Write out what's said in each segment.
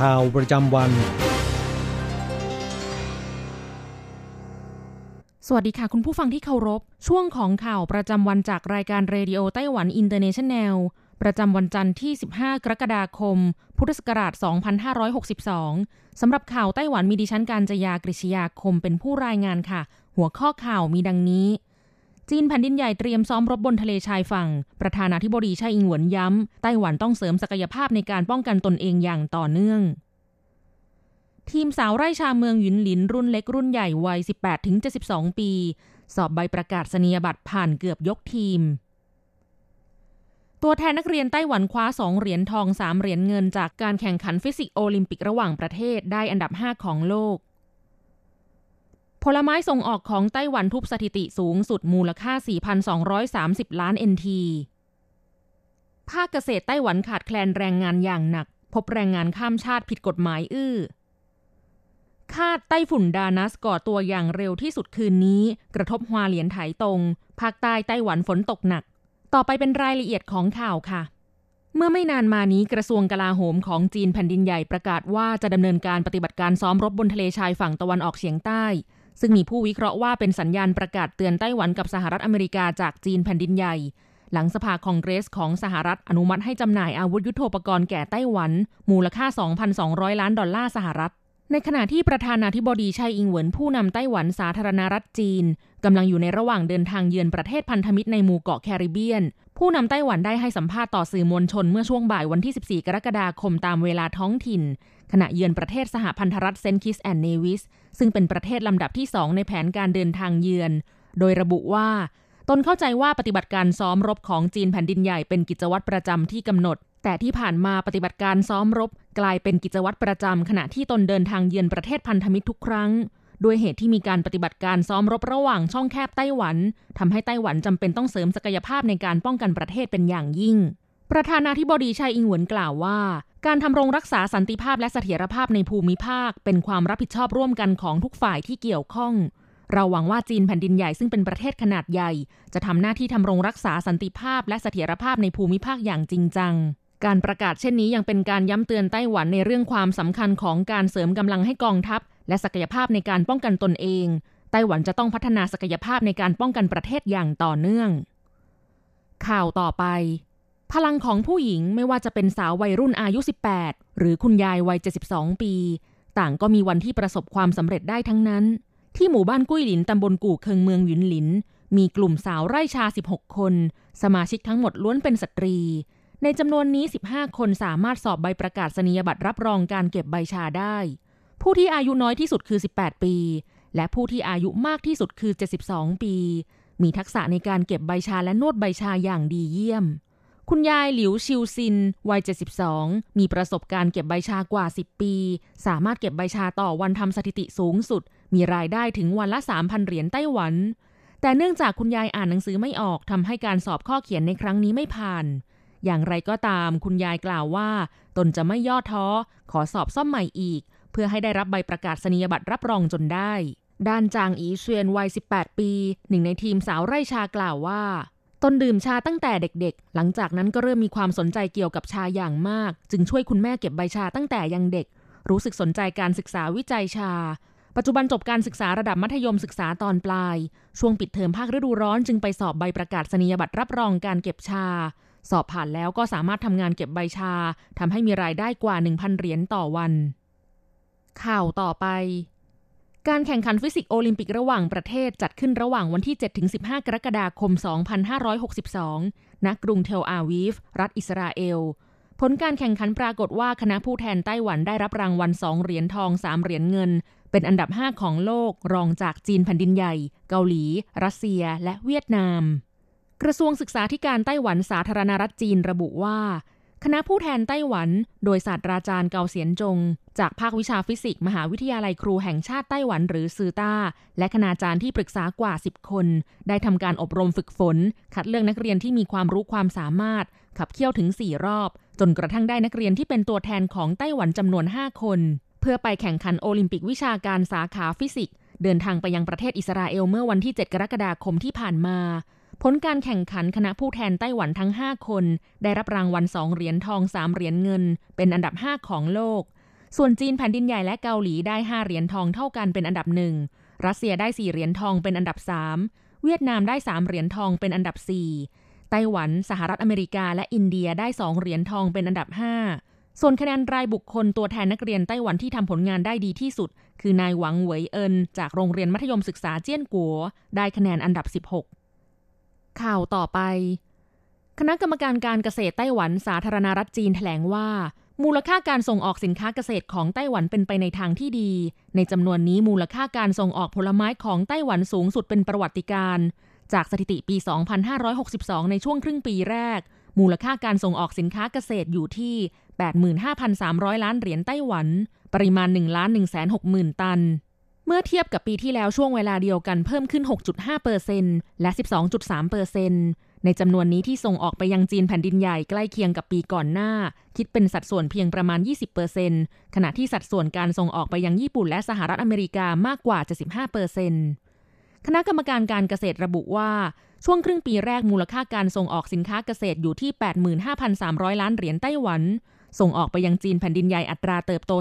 ข่าวประจำวันสวัสดีค่ะคุณผู้ฟังที่เคารพช่วงของข่าวประจำวันจากรายการเรดิโอไต้หวันอินเตอร์เนชันแนลประจำวันจันทร์ที่15กรกฎาคมพุทธศักราช2562สำหรับข่าวไต้หวันมีดิฉันกัญจยากฤษยาคมเป็นผู้รายงานค่ะหัวข้อข่าวมีดังนี้จีนแผ่นดินใหญ่เตรียมซ้อมรบบนทะเลชายฝั่งประธานาธิบดีไช่อิงเหวินย้ำไต้หวันต้องเสริมศักยภาพในการป้องกันตนเองอย่างต่อเนื่องทีมสาวไร่ชาเมืองหยุนหลินรุ่นเล็กรุ่นใหญ่วัย 18-72 ปีสอบใบประกาศนียบัตรผ่านเกือบยกทีมตัวแทนนักเรียนไต้หวันคว้า2เหรียญทอง3เหรียญเงินจากการแข่งขันฟิสิกส์โอลิมปิกระหว่างประเทศได้อันดับ5ของโลกผลไม้ส่งออกของไต้หวันทุบสถิติสูงสุดมูลค่า 4,230 ล้าน NT ภาคเกษตรไต้หวันขาดแคลนแรงงานอย่างหนักพบแรงงานข้ามชาติผิดกฎหมายคาดไต้ฝุ่นดานัสก่อตัวอย่างเร็วที่สุดคืนนี้กระทบฮวาเหลียนไถตงภาคใต้ไต้หวันฝนตกหนักต่อไปเป็นรายละเอียดของข่าวค่ะเมื่อไม่นานมานี้กระทรวงกลาโหมของจีนแผ่นดินใหญ่ประกาศว่าจะดำเนินการปฏิบัติการซ้อมรบบนทะเลชายฝั่งตะวันออกเฉียงใต้ซึ่งมีผู้วิเคราะห์ว่าเป็นสัญญาณประกาศเตือนไต้หวันกับสหรัฐอเมริกาจากจีนแผ่นดินใหญ่หลังสภาคองเกรสของสหรัฐอนุมัติให้จำหน่ายอาวุธยุทโธปกรณ์แก่ไต้หวันมูลค่า 2,200 ล้านดอลลาร์สหรัฐในขณะที่ประธานาธิบดีไช่อิงเหวินผู้นำไต้หวันสาธารณรัฐจีนกำลังอยู่ในระหว่างเดินทางเยือนประเทศพันธมิตรในหมู่เกาะแคริบเบียนผู้นำไต้หวันได้ให้สัมภาษณ์ต่อสื่อมวลชนเมื่อช่วงบ่ายวันที่14กรกฎาคมตามเวลาท้องถิ่นขณะเยือนประเทศสหพันธรัฐเซนต์คิสแอนด์เนวิสซึ่งเป็นประเทศลำดับที่2ในแผนการเดินทางเยือนโดยระบุว่าตนเข้าใจว่าปฏิบัติการซ้อมรบของจีนแผ่นดินใหญ่เป็นกิจวัตรประจำที่กำหนดแต่ที่ผ่านมาปฏิบัติการซ้อมรบกลายเป็นกิจวัตรประจำขณะที่ตนเดินทางเยือนประเทศพันธมิตรทุกครั้งด้วยเหตุที่มีการปฏิบัติการซ้อมรบระหว่างช่องแคบไต้หวันทำให้ไต้หวันจำเป็นต้องเสริมศักยภาพในการป้องกันประเทศเป็นอย่างยิ่งประธานาธิบดีไช่อิงเหวินกล่าวว่าการทำรงรักษาสันติภาพและเสถียรภาพในภูมิภาคเป็นความรับผิดชอบร่วมกันของทุกฝ่ายที่เกี่ยวข้องเราหวังว่าจีนแผ่นดินใหญ่ซึ่งเป็นประเทศขนาดใหญ่จะทำหน้าที่ทำรงรักษาสันติภาพและเสถียรภาพในภูมิภาคอย่างจริงจังการประกาศเช่นนี้ยังเป็นการย้ำเตือนไต้หวันในเรื่องความสำคัญของการเสริมกำลังให้กองทัพและศักยภาพในการป้องกันตนเองไต้หวันจะต้องพัฒนาศักยภาพในการป้องกันประเทศอย่างต่อเนื่องข่าวต่อไปพลังของผู้หญิงไม่ว่าจะเป็นสาววัยรุ่นอายุ18หรือคุณยายวัย72ปีต่างก็มีวันที่ประสบความสำเร็จได้ทั้งนั้นที่หมู่บ้านกุ้ยหลินตำบลกู่เคิงเมืองหยุนหลินมีกลุ่มสาวไร่ชา16คนสมาชิกทั้งหมดล้วนเป็นสตรีในจำนวนนี้15คนสามารถสอบใบประกาศนียบัตรรับรองการเก็บใบชาได้ผู้ที่อายุน้อยที่สุดคือ18ปีและผู้ที่อายุมากที่สุดคือ72ปีมีทักษะในการเก็บใบชาและนวดใบชาอย่างดีเยี่ยมคุณยายหลิวชิวซินวัย72มีประสบการณ์เก็บใบชากว่า10ปีสามารถเก็บใบชาต่อวันทำสถิติสูงสุดมีรายได้ถึงวันละ 3,000 เหรียญไต้หวันแต่เนื่องจากคุณยายอ่านหนังสือไม่ออกทำให้การสอบข้อเขียนในครั้งนี้ไม่ผ่านอย่างไรก็ตามคุณยายกล่าวว่าตนจะไม่ย่อท้อขอสอบซ่อมใหม่อีกเพื่อให้ได้รับใบประกาศนียบัตรรับรองจนได้ด้านจางอีเซียนวัย18ปีหนึ่งในทีมสาวไร่ชากล่าวว่าตนดื่มชาตั้งแต่เด็กๆหลังจากนั้นก็เริ่มมีความสนใจเกี่ยวกับชาอย่างมากจึงช่วยคุณแม่เก็บใบชาตั้งแต่ยังเด็กรู้สึกสนใจการศึกษาวิจัยชาปัจจุบันจบการศึกษาระดับมัธยมศึกษาตอนปลายช่วงปิดเทอมภาคฤดูร้อนจึงไปสอบใบประกาศนียบัตรรับรองการเก็บชาสอบผ่านแล้วก็สามารถทำงานเก็บใบชาทำให้มีรายได้กว่า 1,000 เหรียญต่อวัน ข่าวต่อไปการแข่งขันฟิสิกส์โอลิมปิกระหว่างประเทศจัดขึ้นระหว่างวันที่ 7-15 กรกฎาคม 2562 ณ กรุงเทลอาวีฟรัฐอิสราเอลผลการแข่งขันปรากฏว่าคณะผู้แทนไต้หวันได้รับรางวัล2เหรียญทอง3เหรียญเงินเป็นอันดับ5ของโลกรองจากจีนแผ่นดินใหญ่เกาหลีรัสเซียและเวียดนามกระทรวงศึกษาธิการไต้หวันสาธารณรัฐจีนระบุว่าคณะผู้แทนไต้หวันโดยศาสตราจารย์เกาเสียนจงจากภาควิชาฟิสิกส์มหาวิทยาลัยครูแห่งชาติไต้หวันหรือซือต้าและคณาจารย์ที่ปรึกษากว่า10คนได้ทำการอบรมฝึกฝนคัดเลือกนักเรียนที่มีความรู้ความสามารถขับเคี่ยวถึง4รอบจนกระทั่งได้นักเรียนที่เป็นตัวแทนของไต้หวันจำนวน5คนเพื่อไปแข่งขันโอลิมปิกวิชาการสาขาฟิสิกส์เดินทางไปยังประเทศอิสราเอลเมื่อวันที่7กรกฎาคมที่ผ่านมาผลการแข่งขันคณะผู้แทนไต้หวันทั้ง5คนได้รับรางวัล2เหรียญทอง3เหรียญเงินเป็นอันดับ5ของโลกส่วนจีนแผ่นดินใหญ่และเกาหลีได้5เหรียญทองเท่ากันเป็นอันดับ1รัสเซียได้4เหรียญทองเป็นอันดับ3เวียดนามได้3เหรียญทองเป็นอันดับ4ไต้หวันสหรัฐอเมริกาและอินเดียได้2เหรียญทองเป็นอันดับ5ส่วนคะแนนรายบุคคลตัวแทนนักเรียนไต้หวันที่ทำผลงานได้ดีที่สุดคือนายหวังเหวยเอินจากโรงเรียนมัธยมศึกษาเจี้ยนกัวได้คะแนนอันดับ16ข่าวต่อไปคณะกรรมการการเกษตรไต้หวันสาธารณรัฐจีนแถลงว่ามูลค่าการส่งออกสินค้าเกษตรของไต้หวันเป็นไปในทางที่ดีในจำนวนนี้มูลค่าการส่งออกผลไม้ของไต้หวันสูงสุดเป็นประวัติการณ์จากสถิติปี 2562 ในช่วงครึ่งปีแรกมูลค่าการส่งออกสินค้าเกษตรอยู่ที่ 85,300 ล้านเหรียญไต้หวันปริมาณ 1,160,000 ตันเมื่อเทียบกับปีที่แล้วช่วงเวลาเดียวกันเพิ่มขึ้น 6.5% และ 12.3% ในจำนวนนี้ที่ส่งออกไปยังจีนแผ่นดินใหญ่ใกล้เคียงกับปีก่อนหน้าคิดเป็นสัดส่วนเพียงประมาณ 20% ขณะที่สัดส่วนการส่งออกไปยังญี่ปุ่นและสหรัฐอเมริกามากกว่า 75% คณะกรรมการการเกษตรระบุว่าช่วงครึ่งปีแรกมูลค่าการส่งออกสินค้าเกษตรอยู่ที่ 85,300 ล้านเหรียญไต้หวันส่งออกไปยังจีนแผ่นดินใหญ่อัตราเติบโต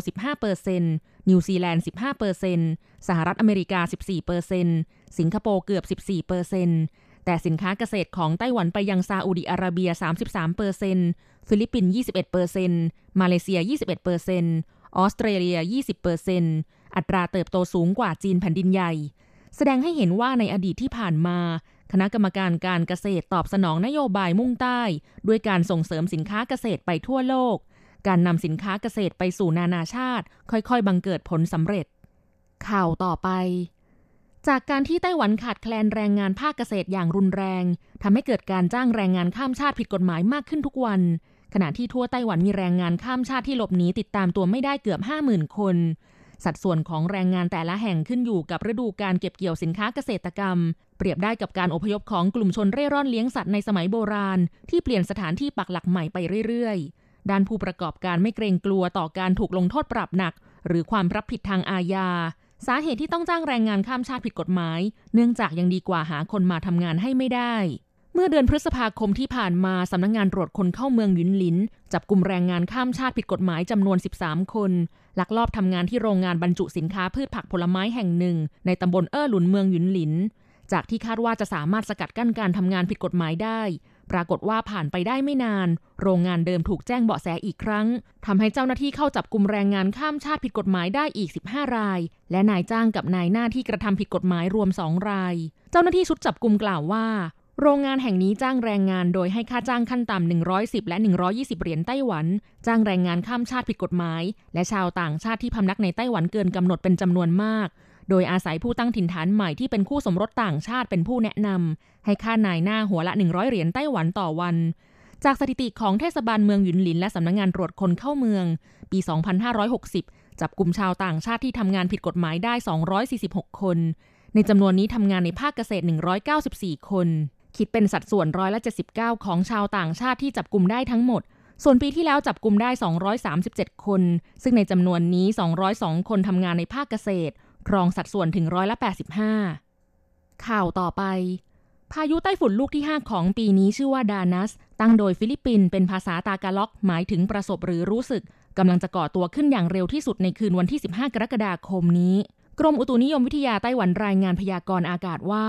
15%นิวซีแลนด์ 15% สหรัฐอเมริกา 14% สิงคโปร์เกือบ 14% แต่สินค้าเกษตรของไต้หวันไปยังซาอุดิอาระเบีย 33% ฟิลิปปินส์ 21% มาเลเซีย 21% ออสเตรเลีย 20% อัตราเติบโตสูงกว่าจีนแผ่นดินใหญ่แสดงให้เห็นว่าในอดีตที่ผ่านมาคณะกรรมการการเกษตรตอบสนองนโยบายมุ่งใต้ด้วยการส่งเสริมสินค้าเกษตรไปทั่วโลกการนำสินค้าเกษตรไปสู่นานาชาติค่อยๆบังเกิดผลสำเร็จข่าวต่อไปจากการที่ไต้หวันขาดแคลนแรงงานภาคเกษตรอย่างรุนแรงทำให้เกิดการจ้างแรงงานข้ามชาติผิดกฎหมายมากขึ้นทุกวันขณะที่ทั่วไต้หวันมีแรงงานข้ามชาติที่หลบหนีติดตามตัวไม่ได้เกือบ 50,000 คนสัดส่วนของแรงงานแต่ละแห่งขึ้นอยู่กับฤดูการเก็บเกี่ยวสินค้าเกษตรกรรมเปรียบได้กับการอพยพของกลุ่มชนเร่ร่อนเลี้ยงสัตว์ในสมัยโบราณที่เปลี่ยนสถานที่ปักหลักใหม่ไปเรื่อยๆด้านผู้ประกอบการไม่เกรงกลัวต่อการถูกลงโทษปรับหนักหรือความรับผิดทางอาญาสาเหตุที่ต้องจ้างแรงงานข้ามชาติผิดกฎหมายเนื่องจากยังดีกว่าหาคนมาทำงานให้ไม่ได้เมื่อเดือนพฤษภาคมที่ผ่านมาสำนักงานตรวจคนเข้าเมืองหยุนหลินจับกุมแรงงานข้ามชาติผิดกฎหมายจำนวน13คนลักลอบทำงานที่โรงงานบรรจุสินค้าพืชผักผลไม้แห่งหนึ่งในตำบลเอ้อหลุนเมืองหยุนหลินจากที่คาดว่าจะสามารถสกัดกั้นการทำงานผิดกฎหมายได้ปรากฏว่าผ่านไปได้ไม่นานโรงงานเดิมถูกแจ้งเบาะแสอีกครั้งทำให้เจ้าหน้าที่เข้าจับกุมแรงงานข้ามชาติผิดกฎหมายได้อีก15รายและนายจ้างกับนายหน้าที่กระทำผิดกฎหมายรวม2รายเจ้าหน้าที่ชุดจับกุมกล่าวว่าโรงงานแห่งนี้จ้างแรงงานโดยให้ค่าจ้างขั้นต่ำ110และ120เหรียญไต้หวันจ้างแรงงานข้ามชาติผิดกฎหมายและชาวต่างชาติที่พำนักในไต้หวันเกินกำหนดเป็นจำนวนมากโดยอาศัยผู้ตั้งถิ่นฐานใหม่ที่เป็นคู่สมรสต่างชาติเป็นผู้แนะนำให้ค่านายหน้าหัวละ100เหรียญไต้หวันต่อวันจากสถิติของเทศบาลเมืองหยุนหลินและสำนักงานตรวจคนเข้าเมืองปี 2560 จับกลุ่มชาวต่างชาติที่ทำงานผิดกฎหมายได้246คนในจำนวนนี้ทำงานในภาคเกษตร194คนคิดเป็นสัดส่วน79%ของชาวต่างชาติที่จับกลุ่มได้ทั้งหมดส่วนปีที่แล้วจับกลุ่มได้237คนซึ่งในจำนวนนี้202คนทำงานในภาคเกษตรครองสัดส่วนถึง85%ข่าวต่อไปพายุไต้ฝุ่นลูกที่5ของปีนี้ชื่อว่าดานัสตั้งโดยฟิลิปปินส์เป็นภาษาตากาล็อกหมายถึงประสบหรือรู้สึกกำลังจะก่อตัวขึ้นอย่างเร็วที่สุดในคืนวันที่15กรกฎาคมนี้ กรมอุตุนิยมวิทยาไต้หวันรายงานพยากรณ์อากาศว่า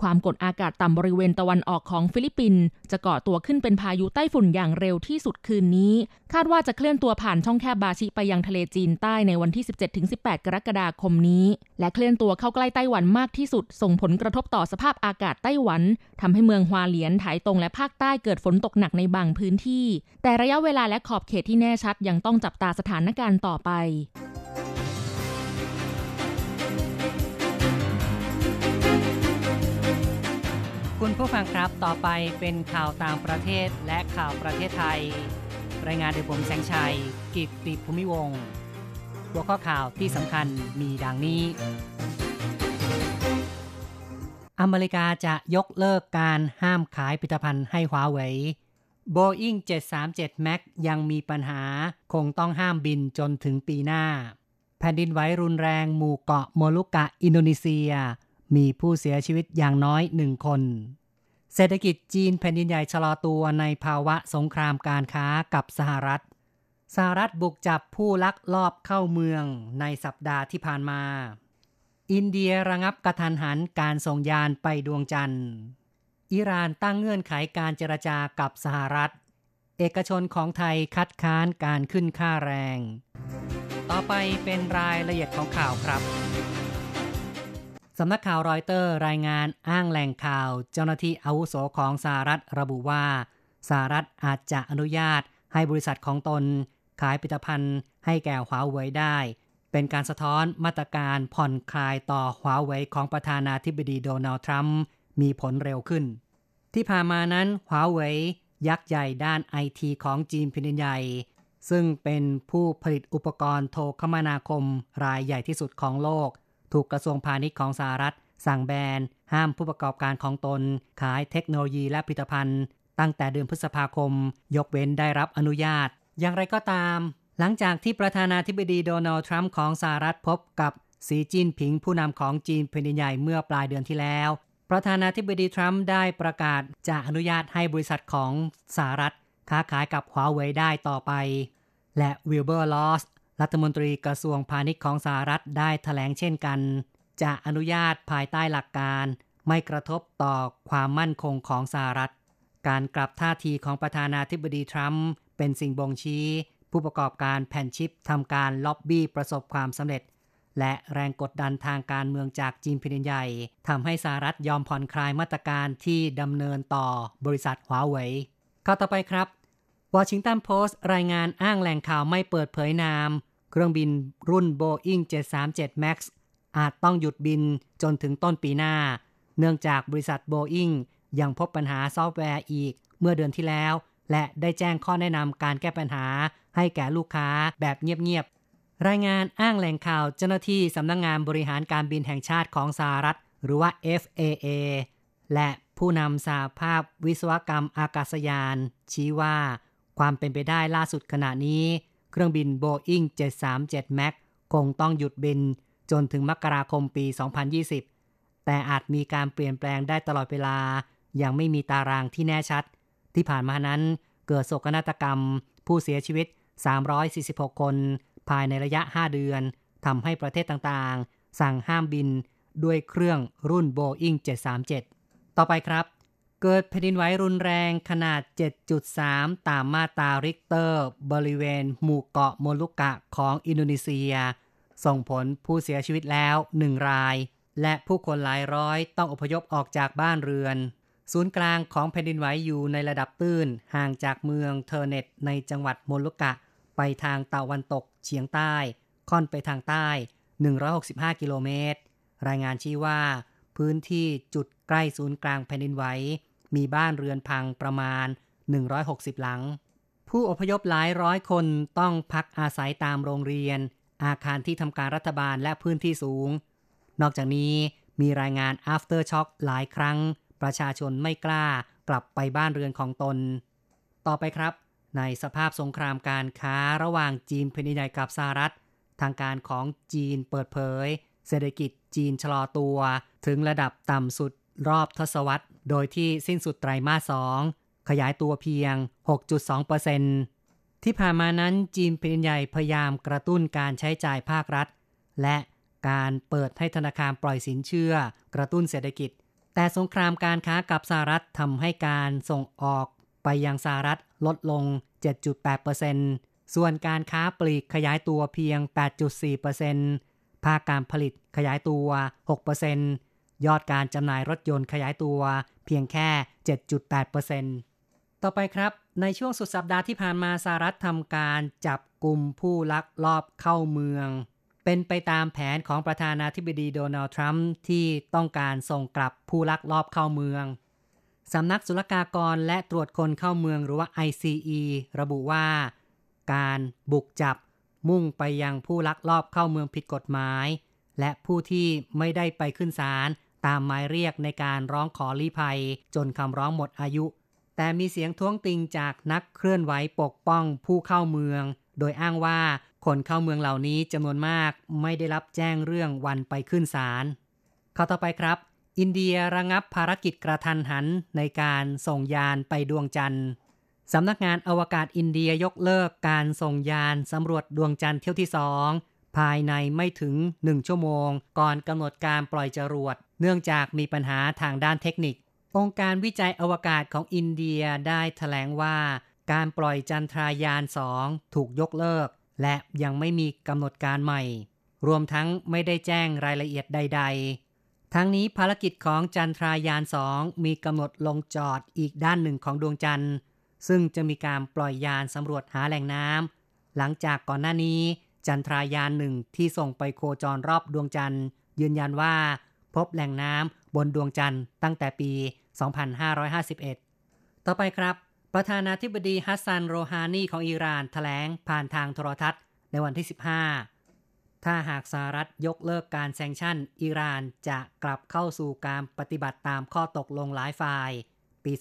ความกดอากาศต่ำบริเวณตะวันออกของฟิลิปปินส์จะก่อตัวขึ้นเป็นพายุไต้ฝุ่นอย่างเร็วที่สุดคืนนี้คาดว่าจะเคลื่อนตัวผ่านช่องแคบบาชิไปยังทะเลจีนใต้ในวันที่ 17-18 กรกฎาคมนี้และเคลื่อนตัวเข้าใกล้ไต้หวันมากที่สุดส่งผลกระทบต่อสภาพอากาศไต้หวันทำให้เมืองฮวาเหลียนไถตงและภาคใต้เกิดฝนตกหนักในบางพื้นที่แต่ระยะเวลาและขอบเขตที่แน่ชัดยังต้องจับตาสถานการณ์ต่อไปคุณผู้ฟังครับต่อไปเป็นข่าวต่างประเทศและข่าวประเทศไทยรายงานโดยผมแสงชัยกิตติภูมิวงศ์หัวข้อข่าวที่สำคัญมีดังนี้อเมริกาจะยกเลิกการห้ามขายผลิตภัณฑ์ให้ฮวาเว่ย Boeing 737 Max ยังมีปัญหาคงต้องห้ามบินจนถึงปีหน้าแผ่นดินไหวรุนแรงหมู่เกาะโมลุกะอินโดนีเซียมีผู้เสียชีวิตอย่างน้อย1คนเศรษฐกิจจีนแผ่นดินใหญ่ชะลอตัวในภาวะสงครามการค้ากับสหรัฐบุกจับผู้ลักลอบเข้าเมืองในสัปดาห์ที่ผ่านมาอินเดียระงับกระทันหันการส่งยานไปดวงจันทร์อิหร่านตั้งเงื่อนไขการเจรจากับสหรัฐเอกชนของไทยคัดค้านการขึ้นค่าแรงต่อไปเป็นรายละเอียดของข่าวครับสำนักข่าวรอยเตอร์รายงานอ้างแหล่งข่าวเจ้าหน้าที่อาวุโสของสหรัฐระบุว่าสหรัฐอาจจะอนุญาตให้บริษัทของตนขายผลิตภัณฑ์ให้แก่ฮวาเว่ยได้เป็นการสะท้อนมาตรการผ่อนคลายต่อฮวาเว่ยของประธานาธิบดีโดนัลด์ทรัมป์มีผลเร็วขึ้นที่ผ่านมานั้นฮวาเว่ยยักษ์ใหญ่ด้านไอทีของจีนแผ่นดินใหญ่ซึ่งเป็นผู้ผลิตอุปกรณ์โทรคมนาคมรายใหญ่ที่สุดของโลกถูกกระทรวงพาณิชย์ของสหรัฐสั่งแบนห้ามผู้ประกอบการของตนขายเทคโนโลยีและผลิตภัณฑ์ตั้งแต่เดือนพฤษภาคมยกเว้นได้รับอนุญาตอย่างไรก็ตามหลังจากที่ประธานาธิบดีโดนัลด์ทรัมป์ของสหรัฐพบกับสีจิ้นผิงผู้นำของจีนแผ่นดินใหญ่เมื่อปลายเดือนที่แล้วประธานาธิบดีทรัมป์ได้ประกาศจะอนุญาตให้บริษัทของสหรัฐค้าขายกับฮวาเว่ยได้ต่อไปและวิลเบอร์ลอสรัฐมนตรีกระทรวงพาณิชย์ของสหรัฐได้แถลงเช่นกันจะอนุญาตภายใต้หลักการไม่กระทบต่อความมั่นคงของสหรัฐการกลับท่าทีของประธานาธิบดีทรัมป์เป็นสิ่งบ่งชี้ผู้ประกอบการแผ่นชิปทำการล็อบบี้ประสบความสำเร็จและแรงกดดันทางการเมืองจากจีนแผ่นดินใหญ่ทำให้สหรัฐยอมผ่อนคลายมาตรการที่ดำเนินต่อบริษัทฮวาเว่ยข้อต่อไปครับวอชิงตันโพสต์รายงานอ้างแหล่งข่าวไม่เปิดเผยนามเครื่องบินรุ่น Boeing 737 Max อาจต้องหยุดบินจนถึงต้นปีหน้าเนื่องจากบริษัท Boeing ยังพบปัญหาซอฟต์แวร์อีกเมื่อเดือนที่แล้วและได้แจ้งข้อแนะนำการแก้ปัญหาให้แก่ลูกค้าแบบเงียบๆรายงานอ้างแหล่งข่าวเจ้าหน้าที่สำนักงานบริหารการบินแห่งชาติของสหรัฐหรือว่า FAA และผู้นำสหภาพวิศวกรรมอากาศยานชี้ว่าความเป็นไปได้ล่าสุดขณะนี้เครื่องบิน Boeing 737 Max คงต้องหยุดบินจนถึงมกราคมปี 2020 แต่อาจมีการเปลี่ยนแปลงได้ตลอดเวลายังไม่มีตารางที่แน่ชัดที่ผ่านมานั้นเกิดโศกนาฏกรรมผู้เสียชีวิต346คนภายในระยะ5เดือนทำให้ประเทศต่างๆสั่งห้ามบินด้วยเครื่องรุ่น Boeing 737 ต่อไปครับเกิดแผ่นดินไหวรุนแรงขนาด 7.3 ตามมาตราริกเตอร์บริเวณหมู่เกาะโมลุกะของอินโดนีเซียส่งผลผู้เสียชีวิตแล้ว1รายและผู้คนหลายร้อยต้องอพยพออกจากบ้านเรือนศูนย์กลางของแผ่นดินไหวอยู่ในระดับตื้นห่างจากเมืองเทอร์เน็ตในจังหวัดโมลุกะไปทางตะวันตกเฉียงใต้ค่อนไปทางใต้165กิโลเมตรรายงานชี้ว่าพื้นที่จุดใกล้ศูนย์กลางแผ่นดินไหวมีบ้านเรือนพังประมาณ160หลังผู้อพยพหลายร้อยคนต้องพักอาศัยตามโรงเรียนอาคารที่ทำการรัฐบาลและพื้นที่สูงนอกจากนี้มีรายงาน after shock หลายครั้งประชาชนไม่กล้ากลับไปบ้านเรือนของตนต่อไปครับในสภาพสงครามการค้าระหว่างจีนแผ่นดินใหญ่กับสหรัฐทางการของจีนเปิดเผยเศรษฐกิจจีนชะลอตัวถึงระดับต่ำสุดรอบทศวรรษโดยที่สิ้นสุดไตรมาส2ขยายตัวเพียง 6.2% ที่ผ่านมานั้นจีนแผ่นดินใหญ่พยายามกระตุ้นการใช้จ่ายภาครัฐและ การเปิดให้ธนาคารปล่อยสินเชื่อกระตุ้นเศรษฐกิจแต่สงครามการค้ากับสหรัฐทำให้การส่งออกไปยังสหรัฐลดลง 7.8% ส่วนการค้าปลีกขยายตัวเพียง 8.4% ภาคการผลิตขยายตัว 6% ยอดการจำหน่ายรถยนต์ขยายตัวเพียงแค่ 7.8%ต่อไปครับในช่วงสุดสัปดาห์ที่ผ่านมาสหรัฐทำการจับกุมผู้ลักลอบเข้าเมืองเป็นไปตามแผนของประธานาธิบดีโดนัลด์ทรัมป์ที่ต้องการส่งกลับผู้ลักลอบเข้าเมืองสำนักศุลกากรและตรวจคนเข้าเมืองหรือว่า ICE ระบุว่าการบุกจับมุ่งไปยังผู้ลักลอบเข้าเมืองผิดกฎหมายและผู้ที่ไม่ได้ไปขึ้นศาลตามหมายเรียกในการร้องขอลี้ภัยจนคำร้องหมดอายุแต่มีเสียงท้วงติงจากนักเคลื่อนไหวปกป้องผู้เข้าเมืองโดยอ้างว่าคนเข้าเมืองเหล่านี้จำนวนมากไม่ได้รับแจ้งเรื่องวันไปขึ้นศาลข้อต่อไปครับอินเดียระงับภารกิจกระทันหันในการส่งยานไปดวงจันทร์สำนักงานอวกาศอินเดียยกเลิกการส่งยานสำรวจดวงจันทร์เที่ยวที่2ภายในไม่ถึง1ชั่วโมงก่อนกำหนดการปล่อยจรวดเนื่องจากมีปัญหาทางด้านเทคนิคองค์การวิจัยอวกาศของอินเดียได้แถลงว่าการปล่อยจันทรายาน2ถูกยกเลิกและยังไม่มีกำหนดการใหม่รวมทั้งไม่ได้แจ้งรายละเอียดใดๆทั้งนี้ภารกิจของจันทรายาน2มีกำหนดลงจอดอีกด้านหนึ่งของดวงจันทร์ซึ่งจะมีการปล่อยยานสำรวจหาแหล่งน้ำหลังจากก่อนหน้านี้จันทรายาน1ที่ส่งไปโคจรรอบดวงจันทร์ยืนยันว่าพบแหล่งน้ำบนดวงจันทร์ตั้งแต่ปี2551 ต่อไปครับประธานาธิบดีฮัสซันโรฮานีของอิหร่านแถลงผ่านทางโทรทัศน์ในวันที่15ถ้าหากสหรัฐยกเลิกการแซงชั่นอิหร่านจะกลับเข้าสู่การปฏิบัติตามข้อตกลงหลายฝ่ายปี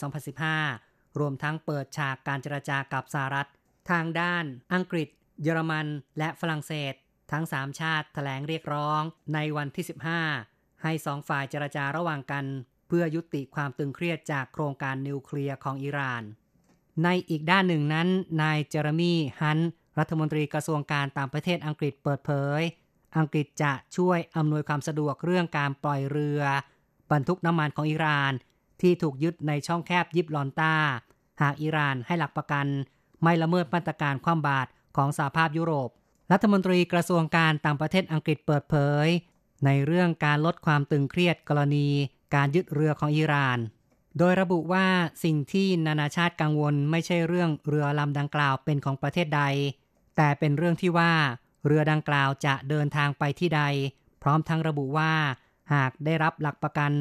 2015รวมทั้งเปิดฉากการเจรจากับสหรัฐทางด้านอังกฤษเยอรมันและฝรั่งเศสทั้ง3ชาติแถลงเรียกร้องในวันที่15ให้2ฝ่ายเจรจาระหว่างกันเพื่อยุติความตึงเครียดจากโครงการนิวเคลียร์ของอิหร่านในอีกด้านหนึ่งนั้นนายเจอร์มี่ฮันต์รัฐมนตรีกระทรวงการต่างประเทศอังกฤษเปิดเผยอังกฤษจะช่วยอำนวยความสะดวกเรื่องการปล่อยเรือบรรทุกน้ำมันของอิหร่านที่ถูกยึดในช่องแคบยิบลอนตาหากอิหร่านให้หลักประกันไม่ละเมิดมาตรการคว่ำบาตรของสหภาพยุโรปรัฐมนตรีกระทรวงการต่างประเทศอังกฤษเปิดเผยในเรื่องการลดความตึงเครียดกรณีการยึดเรือของอิหร่านโดยระบุว่าสิ่งที่นานาชาติกังวลไม่ใช่เรื่องเรือลำดังกล่าวเป็นของประเทศใดแต่เป็นเรื่องที่ว่าเรือดังกล่าวจะเดินทางไปที่ใดพร้อมทั้งระบุว่าหากได้รับหลักประกัน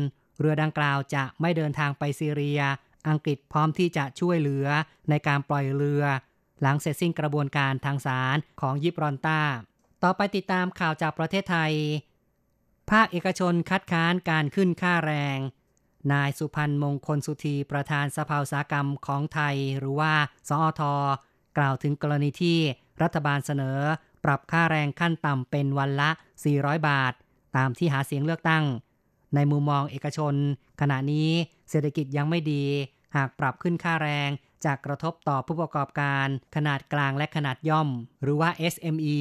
เรือดังกล่าวจะไม่เดินทางไปซีเรียอังกฤษพร้อมที่จะช่วยเหลือในการปล่อยเรือหลังเสร็จสิ้นกระบวนการทางศาลของยิบรอนตาต่อไปติดตามข่าวจากประเทศไทยภาคเอกชนคัดค้านการขึ้นค่าแรงนายสุพันธ์มงคลสุธีประธานสภาอุตสาหกรรมของไทยหรือว่าสอท.กล่าวถึงกรณีที่รัฐบาลเสนอปรับค่าแรงขั้นต่ำเป็นวันละ400บาทตามที่หาเสียงเลือกตั้งในมุมมองเอกชนขณะนี้เศรษฐกิจยังไม่ดีหากปรับขึ้นค่าแรงจะกระทบต่อผู้ประกอบการขนาดกลางและขนาดย่อมหรือว่า SME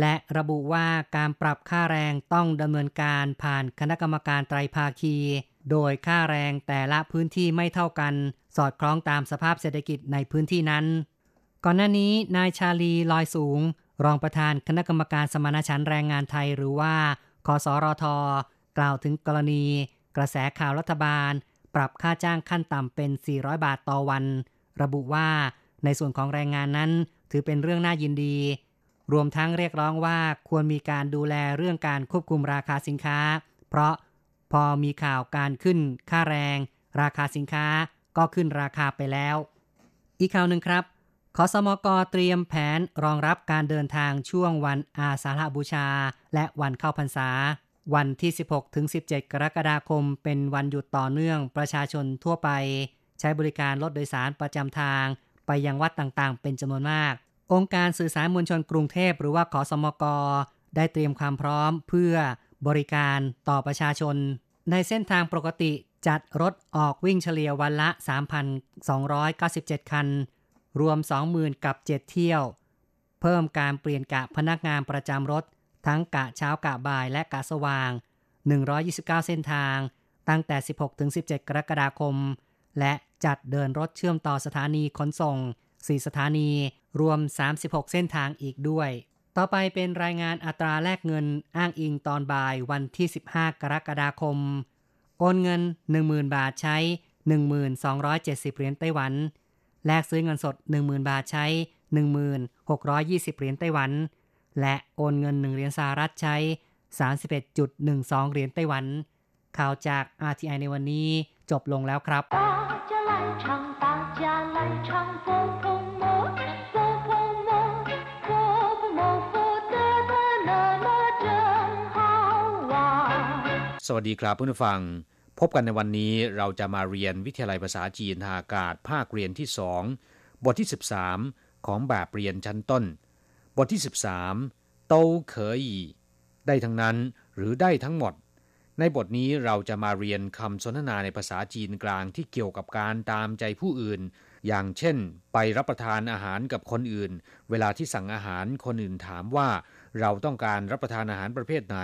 และระบุว่าการปรับค่าแรงต้องดำเนินการผ่านคณะกรรมการไตรภาคีโดยค่าแรงแต่ละพื้นที่ไม่เท่ากันสอดคล้องตามสภาพเศรษฐกิจในพื้นที่นั้นก่อนหน้านี้นายชาลีลอยสูงรองประธานคณะกรรมการสมานฉันท์แรงงานไทยหรือว่าคสรท.กล่าวถึงกรณีกระแสข่าวรัฐบาลปรับค่าจ้างขั้นต่ำเป็น400บาทต่อวันระบุว่าในส่วนของแรงงานนั้นถือเป็นเรื่องน่ายินดีรวมทั้งเรียกร้องว่าควรมีการดูแลเรื่องการควบคุมราคาสินค้าเพราะพอมีข่าวการขึ้นค่าแรงราคาสินค้าก็ขึ้นราคาไปแล้วอีกข่าวหนึ่งครับขสมก.เตรียมแผนรองรับการเดินทางช่วงวันอาสาฬหบูชาและวันเข้าพรรษาวันที่ 16-17 กรกฎาคมเป็นวันหยุดต่อเนื่องประชาชนทั่วไปใช้บริการรถโดยสารประจำทางไปยังวัดต่างๆเป็นจำนวนมากองค์การสื่อสารมวลชนกรุงเทพหรือว่าขสมก.ได้เตรียมความพร้อมเพื่อบริการต่อประชาชนในเส้นทางปกติจัดรถออกวิ่งเฉลี่ยวันละ 3,297 คันรวม 20,000 กับ7 เที่ยวเพิ่มการเปลี่ยนกะพนักงานประจำรถ ทั้งกะเช้ากะบ่ายและกะสว่าง129เส้นทางตั้งแต่ 16-17 กรกฎาคมและจัดเดินรถเชื่อมต่อสถานีขนส่ง4สถานีรวม36เส้นทางอีกด้วยต่อไปเป็นรายงานอัตราแลกเงินอ้างอิงตอนบ่ายวันที่15กรกฎาคมโอนเงิน 10,000 บาทใช้ 1,270 เหรียญไต้หวันแลกซื้อเงินสด 10,000 บาทใช้ 1,620 เหรียญไต้หวันและโอนเงิน1เหรียญสหรัฐใช้ 31.12 เหรียญไต้หวันข่าวจาก RTI ในวันนี้จบลงแล้วครับสวัสดีครับเพื่อนผู้ฟังพบกันในวันนี้เราจะมาเรียนวิทยาลัยภาษาจีนทางอากาศภาคเรียนที่2บทที่13ของแบบเรียนชั้นต้นบทที่13เต้าเขยได้ทั้งนั้นหรือได้ทั้งหมดในบทนี้เราจะมาเรียนคำสนทนาในภาษาจีนกลางที่เกี่ยวกับการตามใจผู้อื่นอย่างเช่นไปรับประทานอาหารกับคนอื่นเวลาที่สั่งอาหารคนอื่นถามว่าเราต้องการรับประทานอาหารประเภทไหน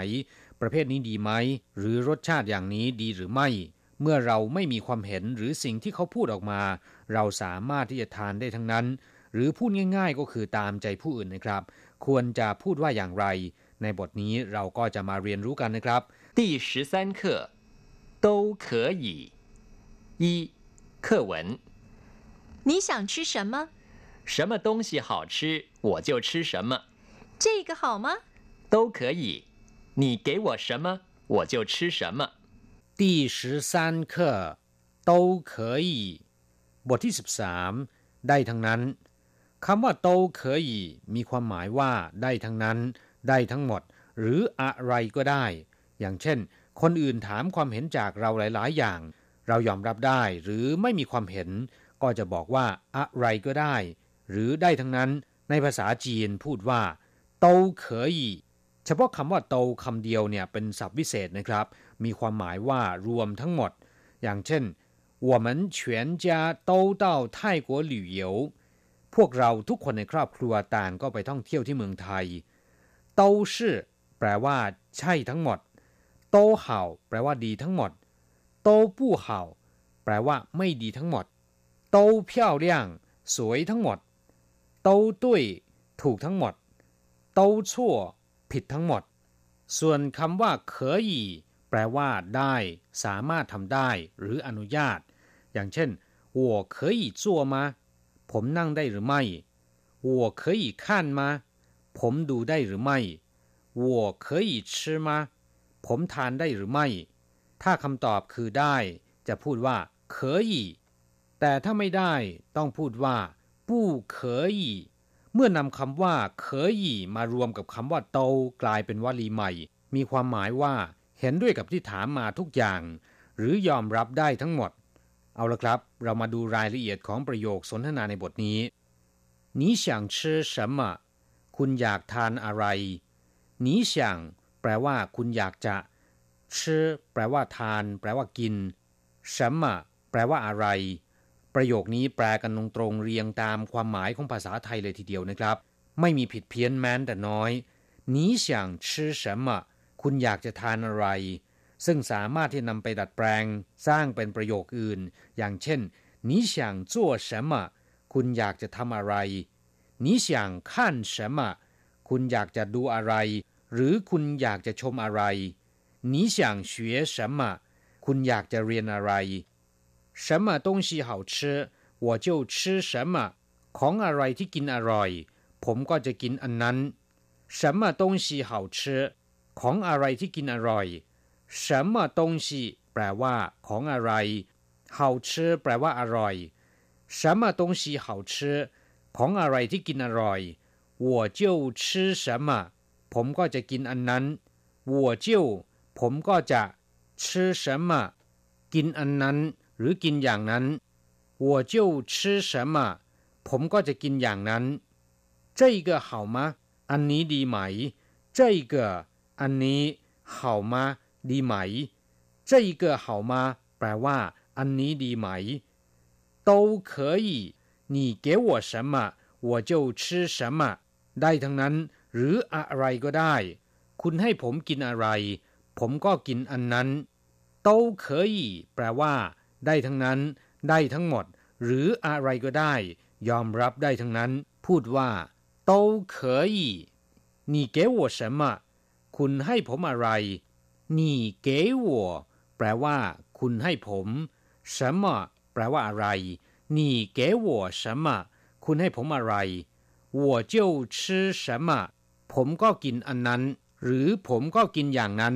ประเภทนี้ดีไหมหรือรสชาติอย่างนี้ดีหรือไม่เมื่อเราไม่มีความเห็นหรือสิ่งที่เขาพูดออกมาเราสามารถที่จะทานได้ทั้งนั้นหรือพูดง่ายๆก็คือตามใจผู้อื่นนะครับควรจะพูดว่าอย่างไรในบทนี้เราก็จะมาเรียนรู้กันนะครับ第十三课都可以一课文你想吃什么什么东西好吃我就吃什么这个好吗都可以你给我什么我就吃什么第十三课都可以บทที่13ได้ทั้งนั้นคำว่า都可以มีความหมายว่าได้ทั้งนั้นได้ทั้งหมดหรืออะไรก็ได้อย่างเช่นคนอื่นถามความเห็นจากเราหลายๆอย่างเรายอมรับได้หรือไม่มีความเห็นก็จะบอกว่าอะไรก็ได้หรือได้ทั้งนั้นในภาษาจีนพูดว่าเต้าเขยเฉพาะคำว่าเต้าคำเดียวเนี่ยเป็นศัพท์วิเศษนะครับมีความหมายว่ารวมทั้งหมดอย่างเช่น我们全家都到泰国旅游พวกเราทุกคนในครอบครัวต่างก็ไปท่องเที่ยวที่เมืองไทยเต้าชื่อแปลว่าใช่ทั้งหมดโต้เห่าแปลว่าดีทั้งหมดโต้ปู้เห่าแปลว่าไม่ดีทั้งหมดโต้เพี้ยวเลี่ยงสวยทั้งหมดโต้ตุ้ยถูกทั้งหมดโต้ชั่วผิดทั้งหมดส่วนคำว่าเขยีแปลว่าได้สามารถทำได้หรืออนุญาตอย่างเช่นวัวเขยีจั่วมาผมนั่งได้หรือไม่วัวเขยีข้านมาผมดูได้หรือไม่วัวเขยีชิมาผมทานได้หรือไม่ถ้าคำตอบคือได้จะพูดว่า可以แต่ถ้าไม่ได้ต้องพูดว่า不可以เมื่อนำคำว่า可以มารวมกับคำว่าเตากลายเป็นวลีใหม่มีความหมายว่าเห็นด้วยกับที่ถามมาทุกอย่างหรือยอมรับได้ทั้งหมดเอาละครับเรามาดูรายละเอียดของประโยคสนทนาในบทนี้你想吃什么คุณอยากทานอะไร你想แปลว่าคุณอยากจะชื่อแปลว่าทานแปลว่ากิน什么แปลว่าอะไรประโยคนี้แปลกันตรงๆเรียงตามความหมายของภาษาไทยเลยทีเดียวนะครับไม่มีผิดเพี้ยนแม้แต่น้อย你想吃什么คุณอยากจะทานอะไรซึ่งสามารถที่นำไปดัดแปลงสร้างเป็นประโยคอื่นอย่างเช่น你想做什么คุณอยากจะทำอะไร你想看什么คุณอยากจะดูอะไรหรือคุณอยากจะชมอะไร你想学什么คุณอยากจะเรียนอะไร什么东西好吃我就吃什么ของอะไรที่กินอร่อยผมก็จะกินอันนั้น什么东西好吃ของอะไรที่กินอร่อย什么东西แปลว่าของอะไร好吃แปลว่าอร่อย什么东西好吃ของอะไรที่กินอร่อย我就吃什么ผมก็จะกินอันนั้น我就ผมก็จะ吃什么กินอันนั้นหรือกินอย่างนั้น我就吃什么ผมก็จะกินอย่างนั้น这个好吗อันนี้ดีไหม这个อันนี้好吗ดีไหม这个好吗แปลว่าอันนี้ดีไหม都可以你给我什么我就吃什么ได้ทั้งนั้นหรืออะไรก็ได้ คุณให้ผมกินอะไรผมก็กินอันนั้นเต้าเคยแปลว่าได้ทั้งนั้นได้ทั้งหมดหรืออะไรก็ได้ยอมรับได้ทั้งนั้นพูดว่าเต้าเคยนี่เก๋ว什么คุณให้ผมอะไรนี่เก๋วแปลว่าคุณให้ผม什么แปลว่าอะไรนี่เก๋ว什么คุณให้ผมอะไร我就吃什么ผมก็กินอันนั้นหรือผมก็กินอย่างนั้น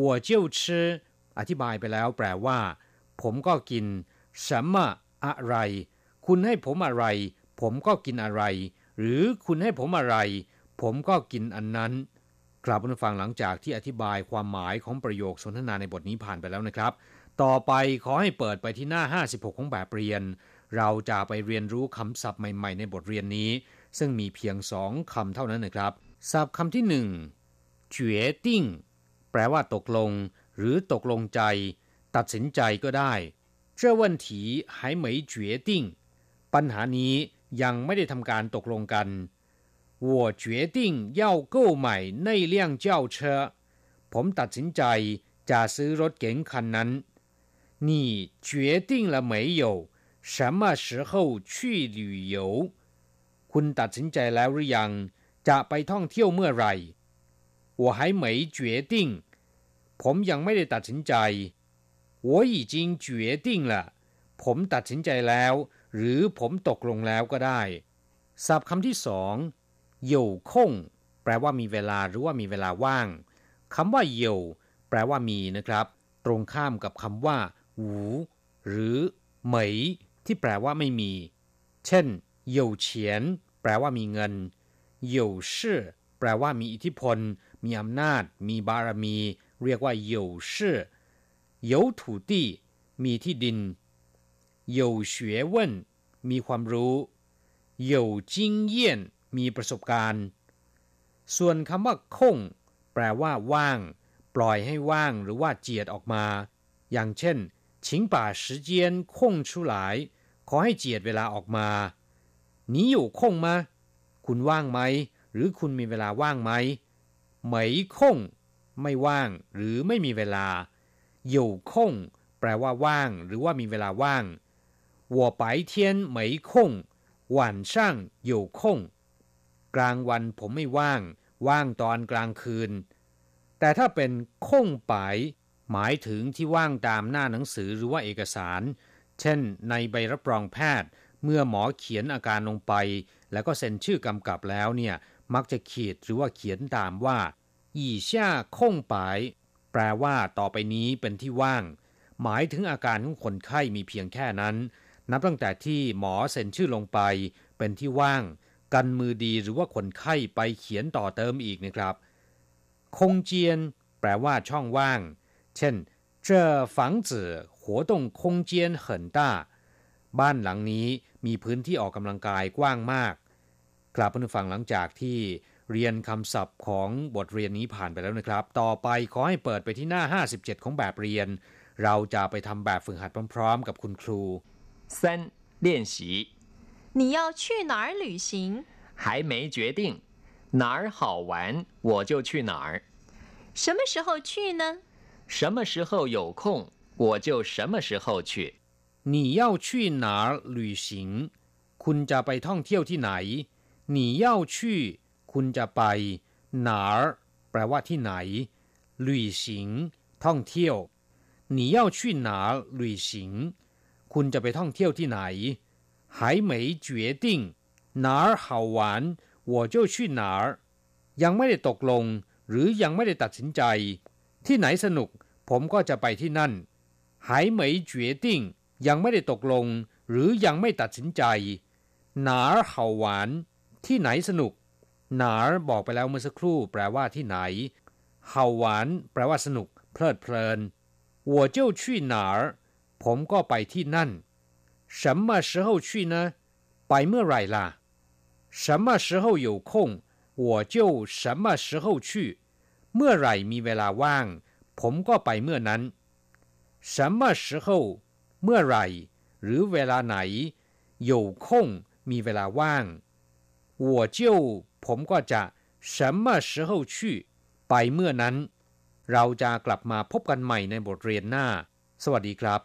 我就吃อธิบายไปแล้วแปลว่าผมก็กิน什么อะไรคุณให้ผมอะไรผมก็กินอะไรหรือคุณให้ผมอะไรผมก็กินอันนั้นครับคุณผู้ฟังหลังจากที่อธิบายความหมายของประโยคสนทนาในบทนี้ผ่านไปแล้วนะครับต่อไปขอให้เปิดไปที่หน้า56ของแบบเรียนเราจะไปเรียนรู้คำศัพท์ใหม่ๆในบทเรียนนี้ซึ่งมีเพียง2คำเท่านั้นนะครับศัพท์คำที่1决定แปลว่าตกลงหรือตกลงใจตัดสินใจก็ได้这问题还没决定ปัญหานี้ยังไม่ได้ทำการตกลงกัน我决定要购买那辆轿车ผมตัดสินใจจะซื้อรถเก๋งคันนั้น你决定了没有什么时候去旅游คุณตัดสินใจแล้วหรือยังจะไปท่องเที่ยวเมื่อไหร่我还没决定ผมยังไม่ได้ตัดสินใจ我已经决定了ผมตัดสินใจแล้วหรือผมตกลงแล้วก็ได้ศัพท์คำที่สองเหย่คงแปลว่ามีเวลาหรือว่ามีเวลาว่างคำว่าเหย่แปลว่ามีนะครับตรงข้ามกับคำว่าหูหรือเหมยที่แปลว่าไม่มีเช่นเหย่เฉียนแปลว่ามีเงินเหย่ชื่อแปลว่ามีอิทธิพลมีอำนาจมีบารมีเรียกว่าเหย่ชื่อเหย่土地มีที่ดิน有学问มีความรู้有经验มีประสบการณ์ส่วนคำว่าคงแปลว่าว่างปล่อยให้ว่างหรือว่าเจียดออกมาอย่างเช่น请把时间空出来ขอให้เจียดเวลาออกมา你有空吗คุณว่างไหมหรือคุณมีเวลาว่างไหมไม่คงไม่ว่างหรือไม่มีเวลา有空แปลว่าว่างหรือว่ามีเวลาว่าง我白天没空，晚上有空。กลางวันผมไม่ว่างว่างตอนกลางคืนแต่ถ้าเป็นคงไปหมายถึงที่ว่างตามหน้าหนังสือหรือว่าเอกสารเช่นในใบรับรองแพทย์เมื่อหมอเขียนอาการลงไปแล้วก็เซ็นชื่อกำกับแล้วเนี่ยมักจะขีดหรือว่าเขียนตามว่าอีช่าคงไปแปลว่าต่อไปนี้เป็นที่ว่างหมายถึงอาการของคนไข้มีเพียงแค่นั้นนับตั้งแต่ที่หมอเซ็นชื่อลงไปเป็นที่ว่างกันมือดีหรือว่าคนไข้ไปเขียนต่อเติมอีกนะครับคงเจียนแปลว่าช่องว่างเช่น这房子活动空间很大บ้านหลังนี้มีพื้นที่ออกกำลังกายกว้างมากครับผู้ฟังหลังจากที่เรียนคำศัพท์ของบทเรียนนี้ผ่านไปแล้วนะครับต่อไปขอให้เปิดไปที่หน้า57ของแบบเรียนเราจะไปทำแบบฝึกหัดพร้อมๆกับคุณครู3练习你要去哪儿旅行还没决定哪儿好玩我就去哪儿什么时候去呢什么时候有空我就什么时候去你要去哪儿旅行คุณจะไปท่องเที่ยวที่ไหน你要去คุณจะไป哪儿แปลว่าที่ไหน旅行ท่องเที่ยว你要去哪儿旅行คุณจะไปท่องเที่ยวที่ไหน还没决定哪儿好玩我就去哪儿ยังไม่ได้ตกลงหรือยังไม่ได้ตัดสินใจที่ไหนสนุกผมก็จะไปที่นั่น还没决定ยังไม่ได้ตกลงหรือยังไม่ตัดสินใจ哪儿好玩ที่ไหนสนุก哪儿บอกไปแล้วเมื่อสักครู่แปลว่าที่ไหน好玩แปลว่าสนุกเพลิดเพลิน我就去哪儿ผมก็ไปที่นั่น什么时候去呢ไปเมื่อไหร่ล่ะ什么时候有空我就什么时候去เมื่อไหร่มีเวลาว่างผมก็ไปเมื่อนั้น什么时候เมื่อไหร่หรือเวลาไหน有空มีเวลาว่าง我就ผมก็จะ什么时候去ไปเมื่อนั้นเราจะกลับมาพบกันใหม่ในบทเรียนหน้าสวัสดีครับ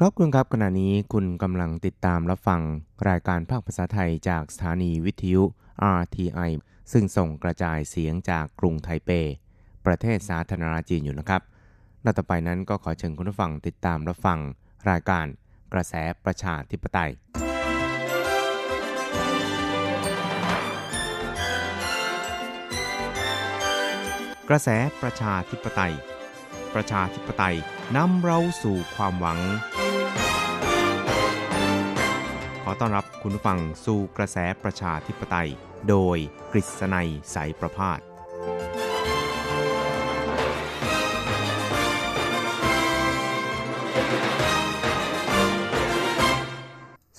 ครับคุณครับขณะนี้คุณกำลังติดตามรับฟังรายการภาคภาษาไทยจากสถานีวิทยุ RTI ซึ่งส่งกระจายเสียงจากกรุงไทเปประเทศสาธารณรัฐจีนอยู่นะครับและต่อไปนั้นก็ขอเชิญคุณผู้ฟังติดตามรับฟังรายการกระแสประชาธิปไตยกระแสประชาธิปไตยประชาธิปไตยนำเราสู่ความหวังขอต้อนรับคุณผู้ฟังสู่กระแสประชาธิปไตยโดยกฤษณัยสายประภาสสว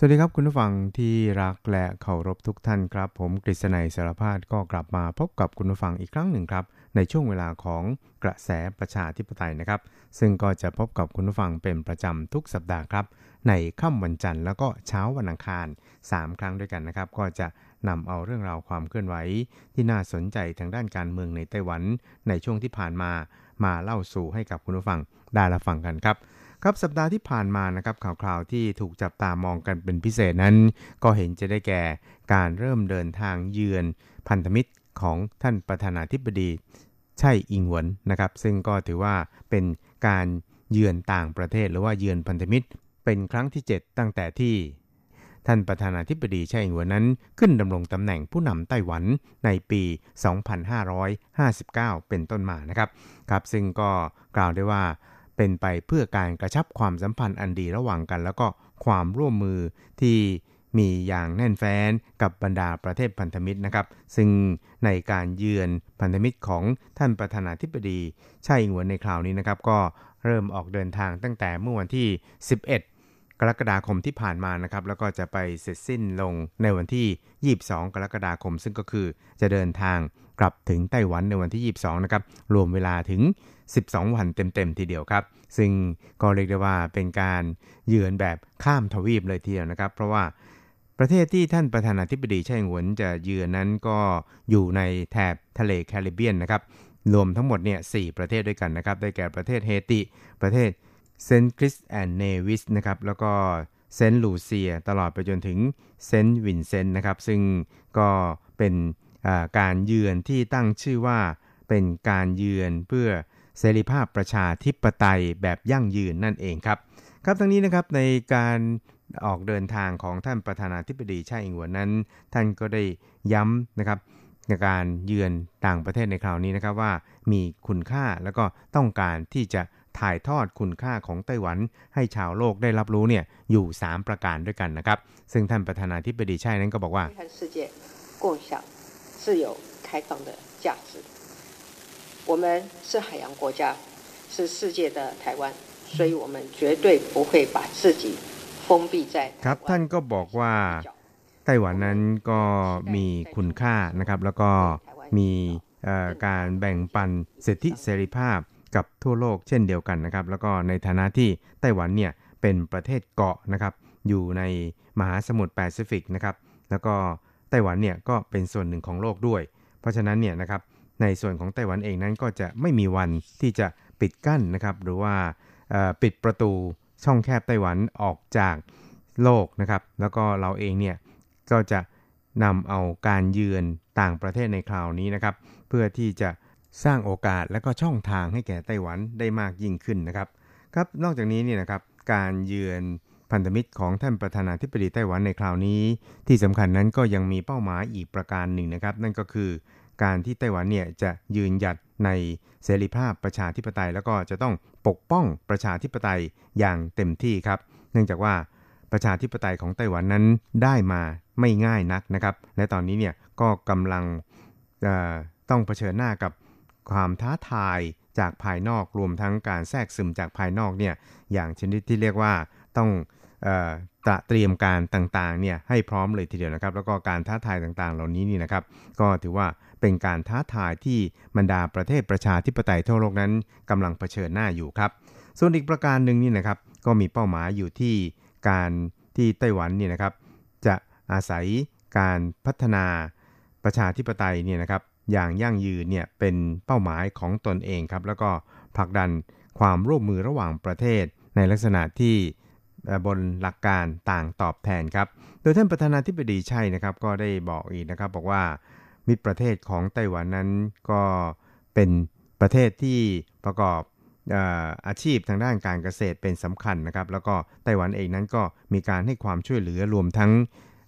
ัสดีครับคุณผู้ฟังที่รักและเคารพทุกท่านครับผมกฤษณัยสายประภาสก็กลับมาพบกับคุณผู้ฟังอีกครั้งหนึ่งครับในช่วงเวลาของกระแสประชาธิปไตยนะครับซึ่งก็จะพบกับคุณผู้ฟังเป็นประจำทุกสัปดาห์ครับในค่ำวันจันทร์แล้วก็เช้าวันอังคาร3ครั้งด้วยกันนะครับก็จะนำเอาเรื่องราวความเคลื่อนไหวที่น่าสนใจทางด้านการเมืองในไต้หวันในช่วงที่ผ่านมาเล่าสู่ให้กับคุณผู้ฟังได้รับฟังกันครับครับสัปดาห์ที่ผ่านมานะครับข่าวคราวที่ถูกจับตามองกันเป็นพิเศษนั้นก็เห็นจะได้แก่การเริ่มเดินทางเยือนพันธมิตรของท่านประธานาธิบดีไช่อิงเหวินนะครับซึ่งก็ถือว่าเป็นการเยือนต่างประเทศหรือว่าเยือนพันธมิตรเป็นครั้งที่7ตั้งแต่ที่ท่านประธานาธิบดีไช่อิงเหวินนั้นขึ้นดำรงตำแหน่งผู้นำไต้หวันในปี 2559 เป็นต้นมานะครับครับซึ่งก็กล่าวได้ว่าเป็นไปเพื่อการกระชับความสัมพันธ์อันดีระหว่างกันแล้วก็ความร่วมมือที่มีอย่างแน่นแฟ้นกับบรรดาประเทศพันธมิตรนะครับซึ่งในการเยือนพันธมิตรของท่านประธานาธิบดีไช่อิงเหวินในคราวนี้นะครับก็เริ่มออกเดินทางตั้งแต่เมื่อวันที่11 กรกฎาคมที่ผ่านมานะครับแล้วก็จะไปเสร็จสิ้นลงในวันที่22 กรกฎาคมซึ่งก็คือจะเดินทางกลับถึงไต้หวันในวันที่22นะครับรวมเวลาถึง12 วันเต็มๆทีเดียวครับซึ่งก็เรียกได้ว่าเป็นการเยือนแบบข้ามทวีปเลยทีเดียวนะครับเพราะว่าประเทศที่ท่านประธานาธิบดีไช่อิงเหวินจะเยือนนั้นก็อยู่ในแถบทะเลแคริบเบียนนะครับรวมทั้งหมดเนี่ย4 ประเทศด้วยกันนะครับได้แก่ประเทศเฮติประเทศเซนต์คริสแอนด์เนวิสนะครับแล้วก็เซนต์ลูเซียตลอดไปจนถึงเซนต์วินเซนต์นะครับซึ่งก็เป็นการเยือนที่ตั้งชื่อว่าเป็นการเยือนเพื่อเสรีภาพประชาธิปไตยแบบยั่งยืนนั่นเองครับครับทั้งนี้นะครับในการออกเดินทางของท่านประธานาธิบดีไช่อิงเหวินนั้นท่านก็ได้ย้ำนะครับในการเยือนต่างประเทศในคราวนี้นะครับว่ามีคุณค่าแล้วก็ต้องการที่จะถ่ายทอดคุณค่าของไต้หวันให้ชาวโลกได้รับรู้เนี่ยอยู่3ประการด้วยกันนะครับซึ่งท่านประธานาธิบดีไช่นั้นก็บอกว่าครับท่านก็บอกว่าไต้หวันนั้นก็มีคุณค่านะครับแล้วก็มีการแบ่งปันสิทธิเสรีภาพกับทั่วโลกเช่นเดียวกันนะครับแล้วก็ในฐานะที่ไต้หวันเนี่ยเป็นประเทศเกาะนะครับอยู่ในมหาสมุทรแปซิฟิกนะครับแล้วก็ไต้หวันเนี่ยก็เป็นส่วนหนึ่งของโลกด้วยเพราะฉะนั้นเนี่ยนะครับในส่วนของไต้หวันเองนั้นก็จะไม่มีวันที่จะปิดกั้นนะครับหรือว่าปิดประตูช่องแคบไต้หวันออกจากโลกนะครับแล้วก็เราเองเนี่ยก็จะนำเอาการเยือนต่างประเทศในคราวนี้นะครับเพื่อที่จะสร้างโอกาสและก็ช่องทางให้แก่ไต้หวันได้มากยิ่งขึ้นนะครับครับนอกจากนี้เนี่ยนะครับการเยือนพันธมิตรของท่านประธานาธิบดีไต้หวันในคราวนี้ที่สำคัญนั้นก็ยังมีเป้าหมายอีกประการหนึ่งนะครับนั่นก็คือการที่ไต้หวันเนี่ยจะยืนหยัดในเสรีภาพประชาธิปไตยแล้วก็จะต้องปกป้องประชาธิปไตยอย่างเต็มที่ครับเนื่องจากว่าประชาธิปไตยของไต้หวันนั้นได้มาไม่ง่ายนักนะครับและตอนนี้เนี่ยก็กำลัง ต้องเผชิญหน้ากับความท้าทายจากภายนอกรวมทั้งการแทรกซึมจากภายนอกเนี่ยอย่างชนิดที่เรียกว่าต้องเตรียมการต่างๆเนี่ยให้พร้อมเลยทีเดียวนะครับแล้วก็การท้าทายต่างๆเหล่านี้นี่นะครับก็ถือว่าเป็นการท้าทายที่บรรดาประเทศประชาธิปไตยทั่วโลกนั้นกำลังเผชิญหน้าอยู่ครับส่วนอีกประการหนึ่งนี่นะครับก็มีเป้าหมายอยู่ที่การที่ไต้หวันนี่นะครับจะอาศัยการพัฒนาประชาธิปไตยเนี่ยนะครับอย่างยั่งยืนเนี่ยเป็นเป้าหมายของตนเองครับแล้วก็ผลักดันความร่วมมือระหว่างประเทศในลักษณะที่บนหลักการต่างตอบแทนครับโดยท่านประธานาธิบดีไช่นะครับก็ได้บอกอีกนะครับบอกว่ามิตรประเทศของไต้หวันนั้นก็เป็นประเทศที่ประกอบอาชีพทางด้านการเกษตรเป็นสำคัญนะครับแล้วก็ไต้หวันเองนั้นก็มีการให้ความช่วยเหลือรวมทั้ง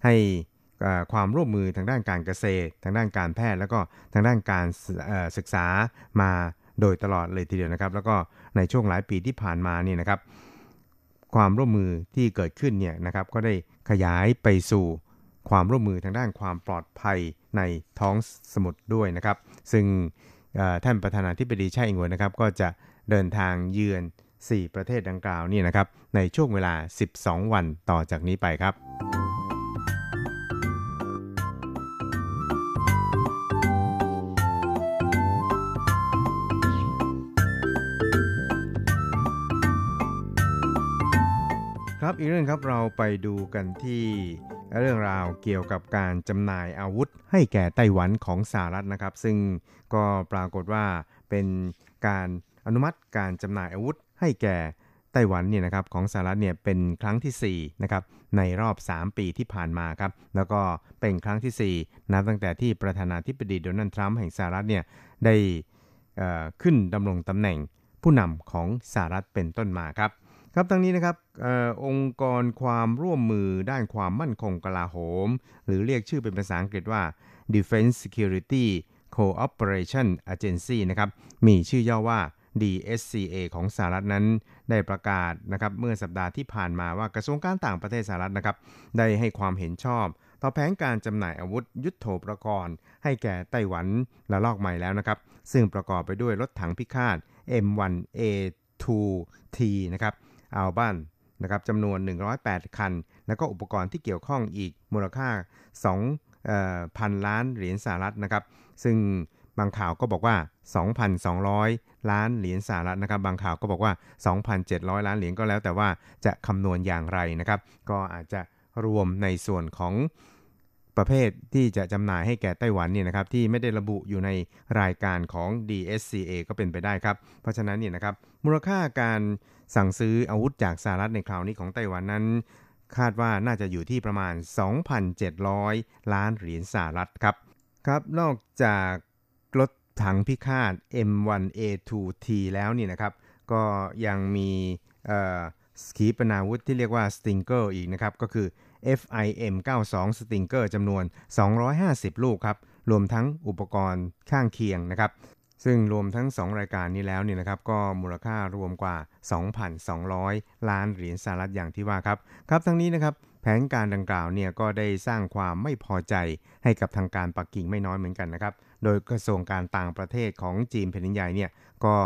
ให้ความร่วมมือทางด้านการเกษตรทางด้านการแพทย์แล้วก็ทางด้านการศึกษามาโดยตลอดเลยทีเดียวนะครับแล้วก็ในช่วงหลายปีที่ผ่านมานี่นะครับความร่วมมือที่เกิดขึ้นเนี่ยนะครับก็ได้ขยายไปสู่ความร่วมมือทางด้านความปลอดภัยในท้องสมุทรด้วยนะครับซึ่งท่านประธานาธิบดีไช่อิงเหวินนะครับก็จะเดินทางเยือน4ประเทศดังกล่าวนี่นะครับในช่วงเวลา12วันต่อจากนี้ไปครับครับอีกเรื่องครับเราไปดูกันที่เรื่องราวเกี่ยวกับการจำหน่ายอาวุธให้แก่ไต้หวันของสหรัฐนะครับซึ่งก็ปรากฏว่าเป็นการอนุมัติการจำหน่ายอาวุธให้แก่ไต้หวันเนี่ยนะครับของสหรัฐเนี่ยเป็นครั้งที่4นะครับในรอบ3ปีที่ผ่านมาครับแล้วก็เป็นครั้งที่4นับตั้งแต่ที่ประธานาธิบดีโดนัลด์ทรัมป์แห่งสหรัฐเนี่ยได้ขึ้นดำรงตำแหน่งผู้นำของสหรัฐเป็นต้นมาครับครับทั้งนี้นะครับองค์กรความร่วมมือด้านความมั่นคงกลาโหมหรือเรียกชื่อเป็นภาษาอังกฤษว่า Defense Security Cooperation Agency นะครับมีชื่อย่อว่า DSCA ของสหรัฐนั้นได้ประกาศนะครับเมื่อสัปดาห์ที่ผ่านมาว่ากระทรวงการต่างประเทศสหรัฐนะครับได้ให้ความเห็นชอบต่อแผนการจำหน่ายอาวุธยุทโธปกรณ์ให้แก่ไต้หวันระลอกใหม่แล้วนะครับซึ่งประกอบไปด้วยรถถังพิฆาต M1A2T นะครับอัลบันนะครับจำนวน108คันแล้วก็อุปกรณ์ที่เกี่ยวข้องอีกมูลค่า 2,000 ล้านเหรียญสหรัฐนะครับซึ่งบางข่าวก็บอกว่า 2,200 ล้านเหรียญสหรัฐนะครับบางข่าวก็บอกว่า 2,700 ล้านเหรียญก็แล้วแต่ว่าจะคำนวณอย่างไรนะครับก็อาจจะรวมในส่วนของประเภทที่จะจำหน่ายให้แก่ไต้หวันเนี่ยนะครับที่ไม่ได้ระบุอยู่ในรายการของ DSCA ก็เป็นไปได้ครับเพราะฉะนั้นเนี่ยนะครับมูลค่าการสั่งซื้ออาวุธจากสหรัฐในคราวนี้ของไต้หวันนั้นคาดว่าน่าจะอยู่ที่ประมาณ 2,700 ล้านเหรียญสหรัฐครับครับนอกจากรถถังพิฆาต M1A2T แล้วนี่นะครับก็ยังมีขีปนาวุธที่เรียกว่า Stinger อีกนะครับก็คือFIM-92 Stinger จำนวน250ลูกครับรวมทั้งอุปกรณ์ข้างเคียงนะครับซึ่งรวมทั้ง2รายการนี้แล้วเนี่ยนะครับก็มูลค่ารวมกว่า 2,200 ล้านเหรียญสหรัฐอย่างที่ว่าครับครับทั้งนี้นะครับแผนการดังกล่าวเนี่ยก็ได้สร้างความไม่พอใจให้กับทางการปักกิ่งไม่น้อยเหมือนกันนะครับโดยกระทรวงการต่างประเทศของจีนแผ่นดินใหญ่เนี่ยก็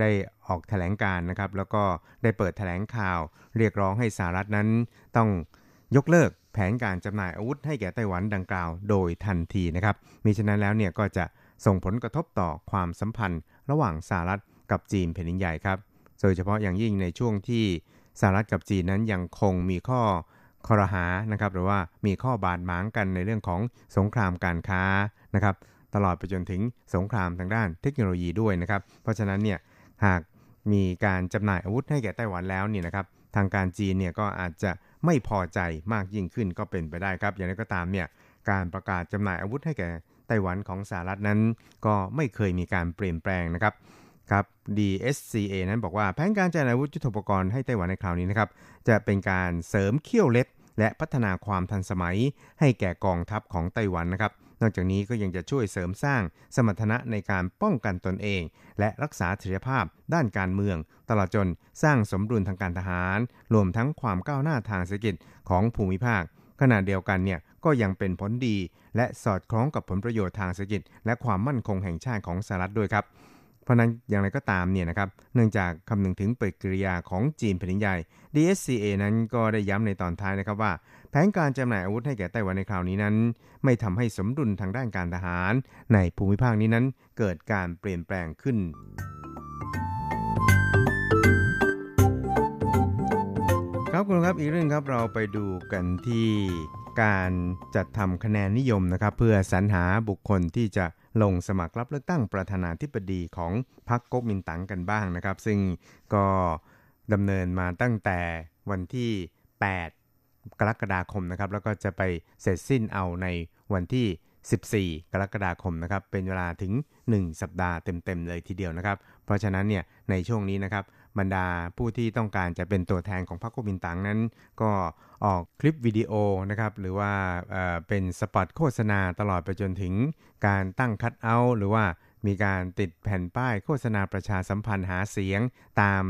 ได้ออกแถลงการนะครับแล้วก็ได้เปิดแถลงข่าวเรียกร้องให้สหรัฐนั้นต้องยกเลิกแผนการจำหน่ายอาวุธให้แก่ไต้หวันดังกล่าวโดยทันทีนะครับมิฉะนั้นแล้วเนี่ยก็จะส่งผลกระทบต่อความสัมพันธ์ระหว่างสหรัฐกับจีนแผ่นดินใหญ่ครับโดยเฉพาะอย่างยิ่งในช่วงที่สหรัฐกับจีนนั้นยังคงมีข้อครหานะครับหรือว่ามีข้อบาดหมางกันในเรื่องของสงครามการค้านะครับตลอดไปจนถึงสงครามทางด้านเทคโนโลยีด้วยนะครับเพราะฉะนั้นเนี่ยหากมีการจำหน่ายอาวุธให้แก่ไต้หวันแล้วเนี่ยนะครับทางการจีนเนี่ยก็อาจจะไม่พอใจมากยิ่งขึ้นก็เป็นไปได้ครับอย่างไรก็ตามเนี่ยการประกาศจำหน่ายอาวุธให้แก่ไต้หวันของสหรัฐนั้นก็ไม่เคยมีการเปลี่ยนแปลงนะครับครับ DSCA นั้นบอกว่าแผนการจำหน่ายอาวุธยุทโธปกรณ์ให้ไต้หวันในคราวนี้นะครับจะเป็นการเสริมเขี้ยวเล็บและพัฒนาความทันสมัยให้แก่กองทัพของไต้หวันนะครับนอกจากนี้ก็ยังจะช่วยเสริมสร้างสมรรถนะในการป้องกันตนเองและรักษาเสถียรภาพด้านการเมืองตลอดจนสร้างสมดุลทางการทหารรวมทั้งความก้าวหน้าทางเศรษฐกิจของภูมิภาคขณะเดียวกันเนี่ย ก็ยังเป็นผลดีและสอดคล้องกับผลประโยชน์ทางเศรษฐกิจและความมั่นคงแห่งชาติของสหรัฐด้วยครับเพราะนั้นอย่างไรก็ตามเนี่ยนะครับเนื่องจากคำนึงถึงปฏิกิริยาของจีนแผ่นใหญ่ DSCA นั้นก็ได้ย้ำในตอนท้ายนะครับว่าแผนการจำหน่ายอาวุธให้แก่ไต้หวันในคราวนี้นั้นไม่ทำให้สมดุลทางด้านการทหารในภูมิภาคนี้นั้นเกิดการเปลี่ยนแปลงขึ้นครับคุณครับอีกเรื่องครับเราไปดูกันที่การจัดทำคะแนนนิยมนะครับเพื่อสรรหาบุคคลที่จะลงสมัครรับเลือกตั้งประธานาธิบดีของพรรคก๊กมินตั๋งกันบ้างนะครับซึ่งก็ดำเนินมาตั้งแต่วันที่8กรกฎาคมนะครับแล้วก็จะไปเสร็จสิ้นเอาในวันที่14กรกฎาคมนะครับเป็นเวลาถึง1สัปดาห์เต็มๆเลยทีเดียวนะครับเพราะฉะนั้นเนี่ยในช่วงนี้นะครับบรรดาผู้ที่ต้องการจะเป็นตัวแทนของพรรคก๊กมินตั๋งนั้นก็ออกคลิปวิดีโอนะครับหรือว่าเป็นสปอตโฆษณาตลอดไปจนถึงการตั้งคัทเอาท์หรือว่ามีการติดแผ่นป้ายโฆษณาประชาสัมพันธ์หาเสียงตาม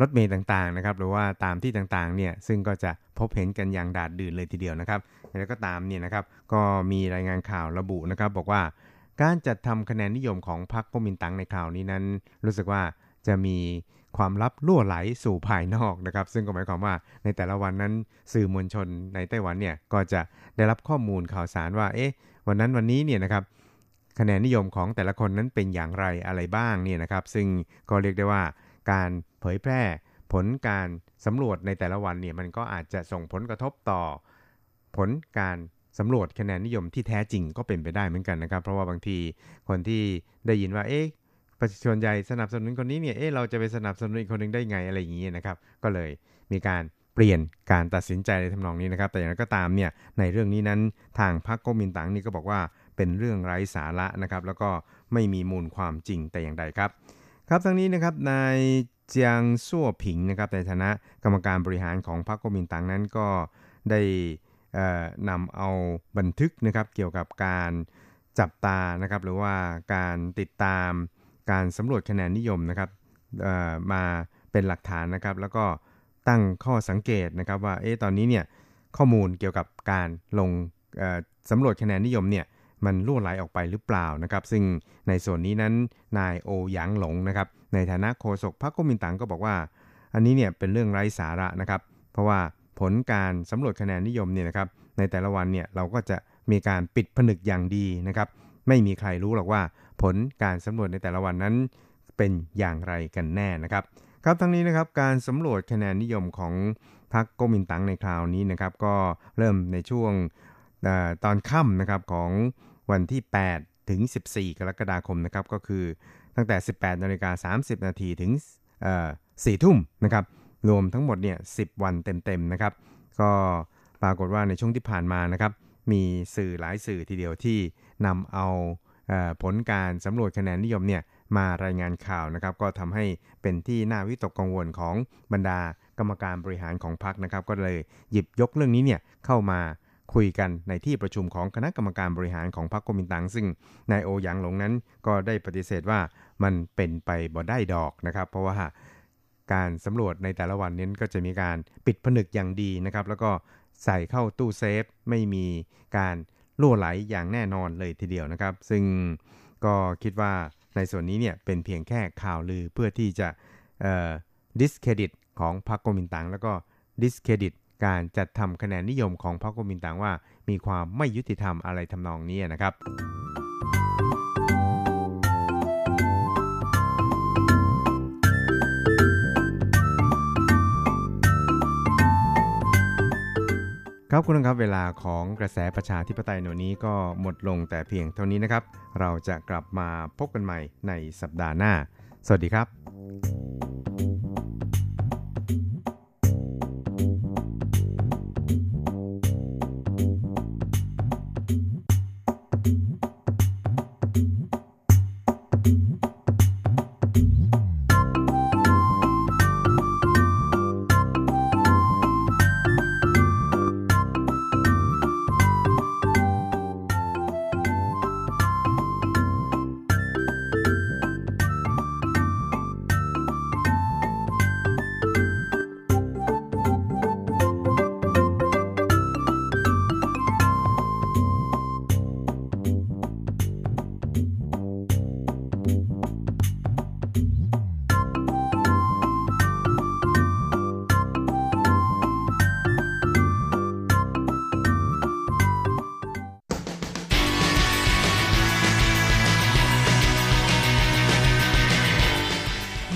รถเมล์ต่างๆนะครับหรือว่าตามที่ต่างๆเนี่ยซึ่งก็จะพบเห็นกันอย่างดาดดื่นเลยทีเดียวนะครับแล้วก็ตามเนี่ยนะครับก็มีรายงานข่าวระบุนะครับบอกว่าการจัดทำคะแนนนิยมของพรรคก๊กมินตั๋งในคราวนี้นั้นรู้สึกว่าจะมีความลับลั่วไหลสู่ภายนอกนะครับซึ่งก็หมายความว่าในแต่ละวันนั้นสื่อมวลชนในไต้หวันเนี่ยก็จะได้รับข้อมูลข่าวสารว่าวันนั้นวันนี้เนี่ยนะครับคะแนนนิยมของแต่ละคนนั้นเป็นอย่างไรอะไรบ้างเนี่ยนะครับซึ่งก็เรียกได้ว่าการเผยแพร่ผลการสำรวจในแต่ละวันเนี่ยมันก็อาจจะส่งผลกระทบต่อผลการสำรวจคะแนนนิยมที่แท้จริงก็เป็นไปได้เหมือนกันนะครับเพราะว่าบางทีคนที่ได้ยินว่าประชาชนใหญ่สนับสนุนคนนี้เนี่ยเราจะไปสนับสนุนอีกคนนึงได้ไงอะไรอย่างเงี้ยนะครับก็เลยมีการเปลี่ยนการตัดสินใจในทำนองนี้นะครับแต่อย่างไรก็ตามเนี่ยในเรื่องนี้นั้นทางพรรคก๊กมินตั๋งนี่ก็บอกว่าเป็นเรื่องไร้สาระนะครับแล้วก็ไม่มีมูลความจริงแต่อย่างใดครับครับทั้งนี้นะครับนายเจียงซั่วผิงนะครับในฐานะกรรมการบริหารของพรรคก๊กมินตั๋งนั้นก็ได้นำเอาบันทึกนะครับเกี่ยวกับการจับตานะครับหรือว่าการติดตามการสำรวจคะแนนนิยมนะครับมาเป็นหลักฐานนะครับแล้วก็ตั้งข้อสังเกตนะครับว่าตอนนี้เนี่ยข้อมูลเกี่ยวกับการลงสำรวจคะแนนนิยมเนี่ยมันรั่วไหลออกไปหรือเปล่านะครับซึ่งในส่วนนี้นั้นนายโอหยางหลงนะครับในฐานะโฆษกพรรคก๊กมินตั๋งก็บอกว่าอันนี้เนี่ยเป็นเรื่องไร้สาระนะครับเพราะว่าผลการสำรวจคะแนนนิยมเนี่ยนะครับในแต่ละวันเนี่ยเราก็จะมีการปิดผนึกอย่างดีนะครับไม่มีใครรู้หรอกว่าผลการสำรวจในแต่ละวันนั้นเป็นอย่างไรกันแน่นะครับครับทั้งนี้นะครับการสำรวจคะแนนนิยมของพรรคก๊กมินตั๋งในคราวนี้นะครับก็เริ่มในช่วงตอนค่ำนะครับของวันที่8ถึง14กรกฎาคมนะครับก็คือตั้งแต่ 18:30 น.ถึง4 ทุ่มนะครับรวมทั้งหมดเนี่ย10วันเต็มๆนะครับก็ปรากฏว่าในช่วงที่ผ่านมานะครับมีสื่อหลายสื่อทีเดียวที่นำเอาผลการสำรวจคะแนนนิยมเนี่ยมารายงานข่าวนะครับก็ทำให้เป็นที่น่าวิตกกังวลของบรรดากรรมการบริหารของพรรคนะครับก็เลยหยิบยกเรื่องนี้เนี่ยเข้ามาคุยกันในที่ประชุมของคณะกรรมการบริหารของพรรคก๊กมินตั๋งซึ่งนายโอหยางหลงนั้นก็ได้ปฏิเสธว่ามันเป็นไปบ่ได้ดอกนะครับเพราะว่าการสำรวจในแต่ละวันนี้ก็จะมีการปิดผนึกอย่างดีนะครับแล้วก็ใส่เข้าตู้เซฟไม่มีการรั่วไหลอย่างแน่นอนเลยทีเดียวนะครับซึ่งก็คิดว่าในส่วนนี้เนี่ยเป็นเพียงแค่ข่าวลือเพื่อที่จะdiscredit ของพรรคก๊กมินตั๋งแล้วก็ discredit การจัดทำคะแนนนิยมของพรรคก๊กมินตั๋งว่ามีความไม่ยุติธรรมอะไรทำนองนี้นะครับครับคุณครับเวลาของกระแสประชาธิปไตยในวันนี้ก็หมดลงแต่เพียงเท่านี้นะครับเราจะกลับมาพบกันใหม่ในสัปดาห์หน้าสวัสดีครับ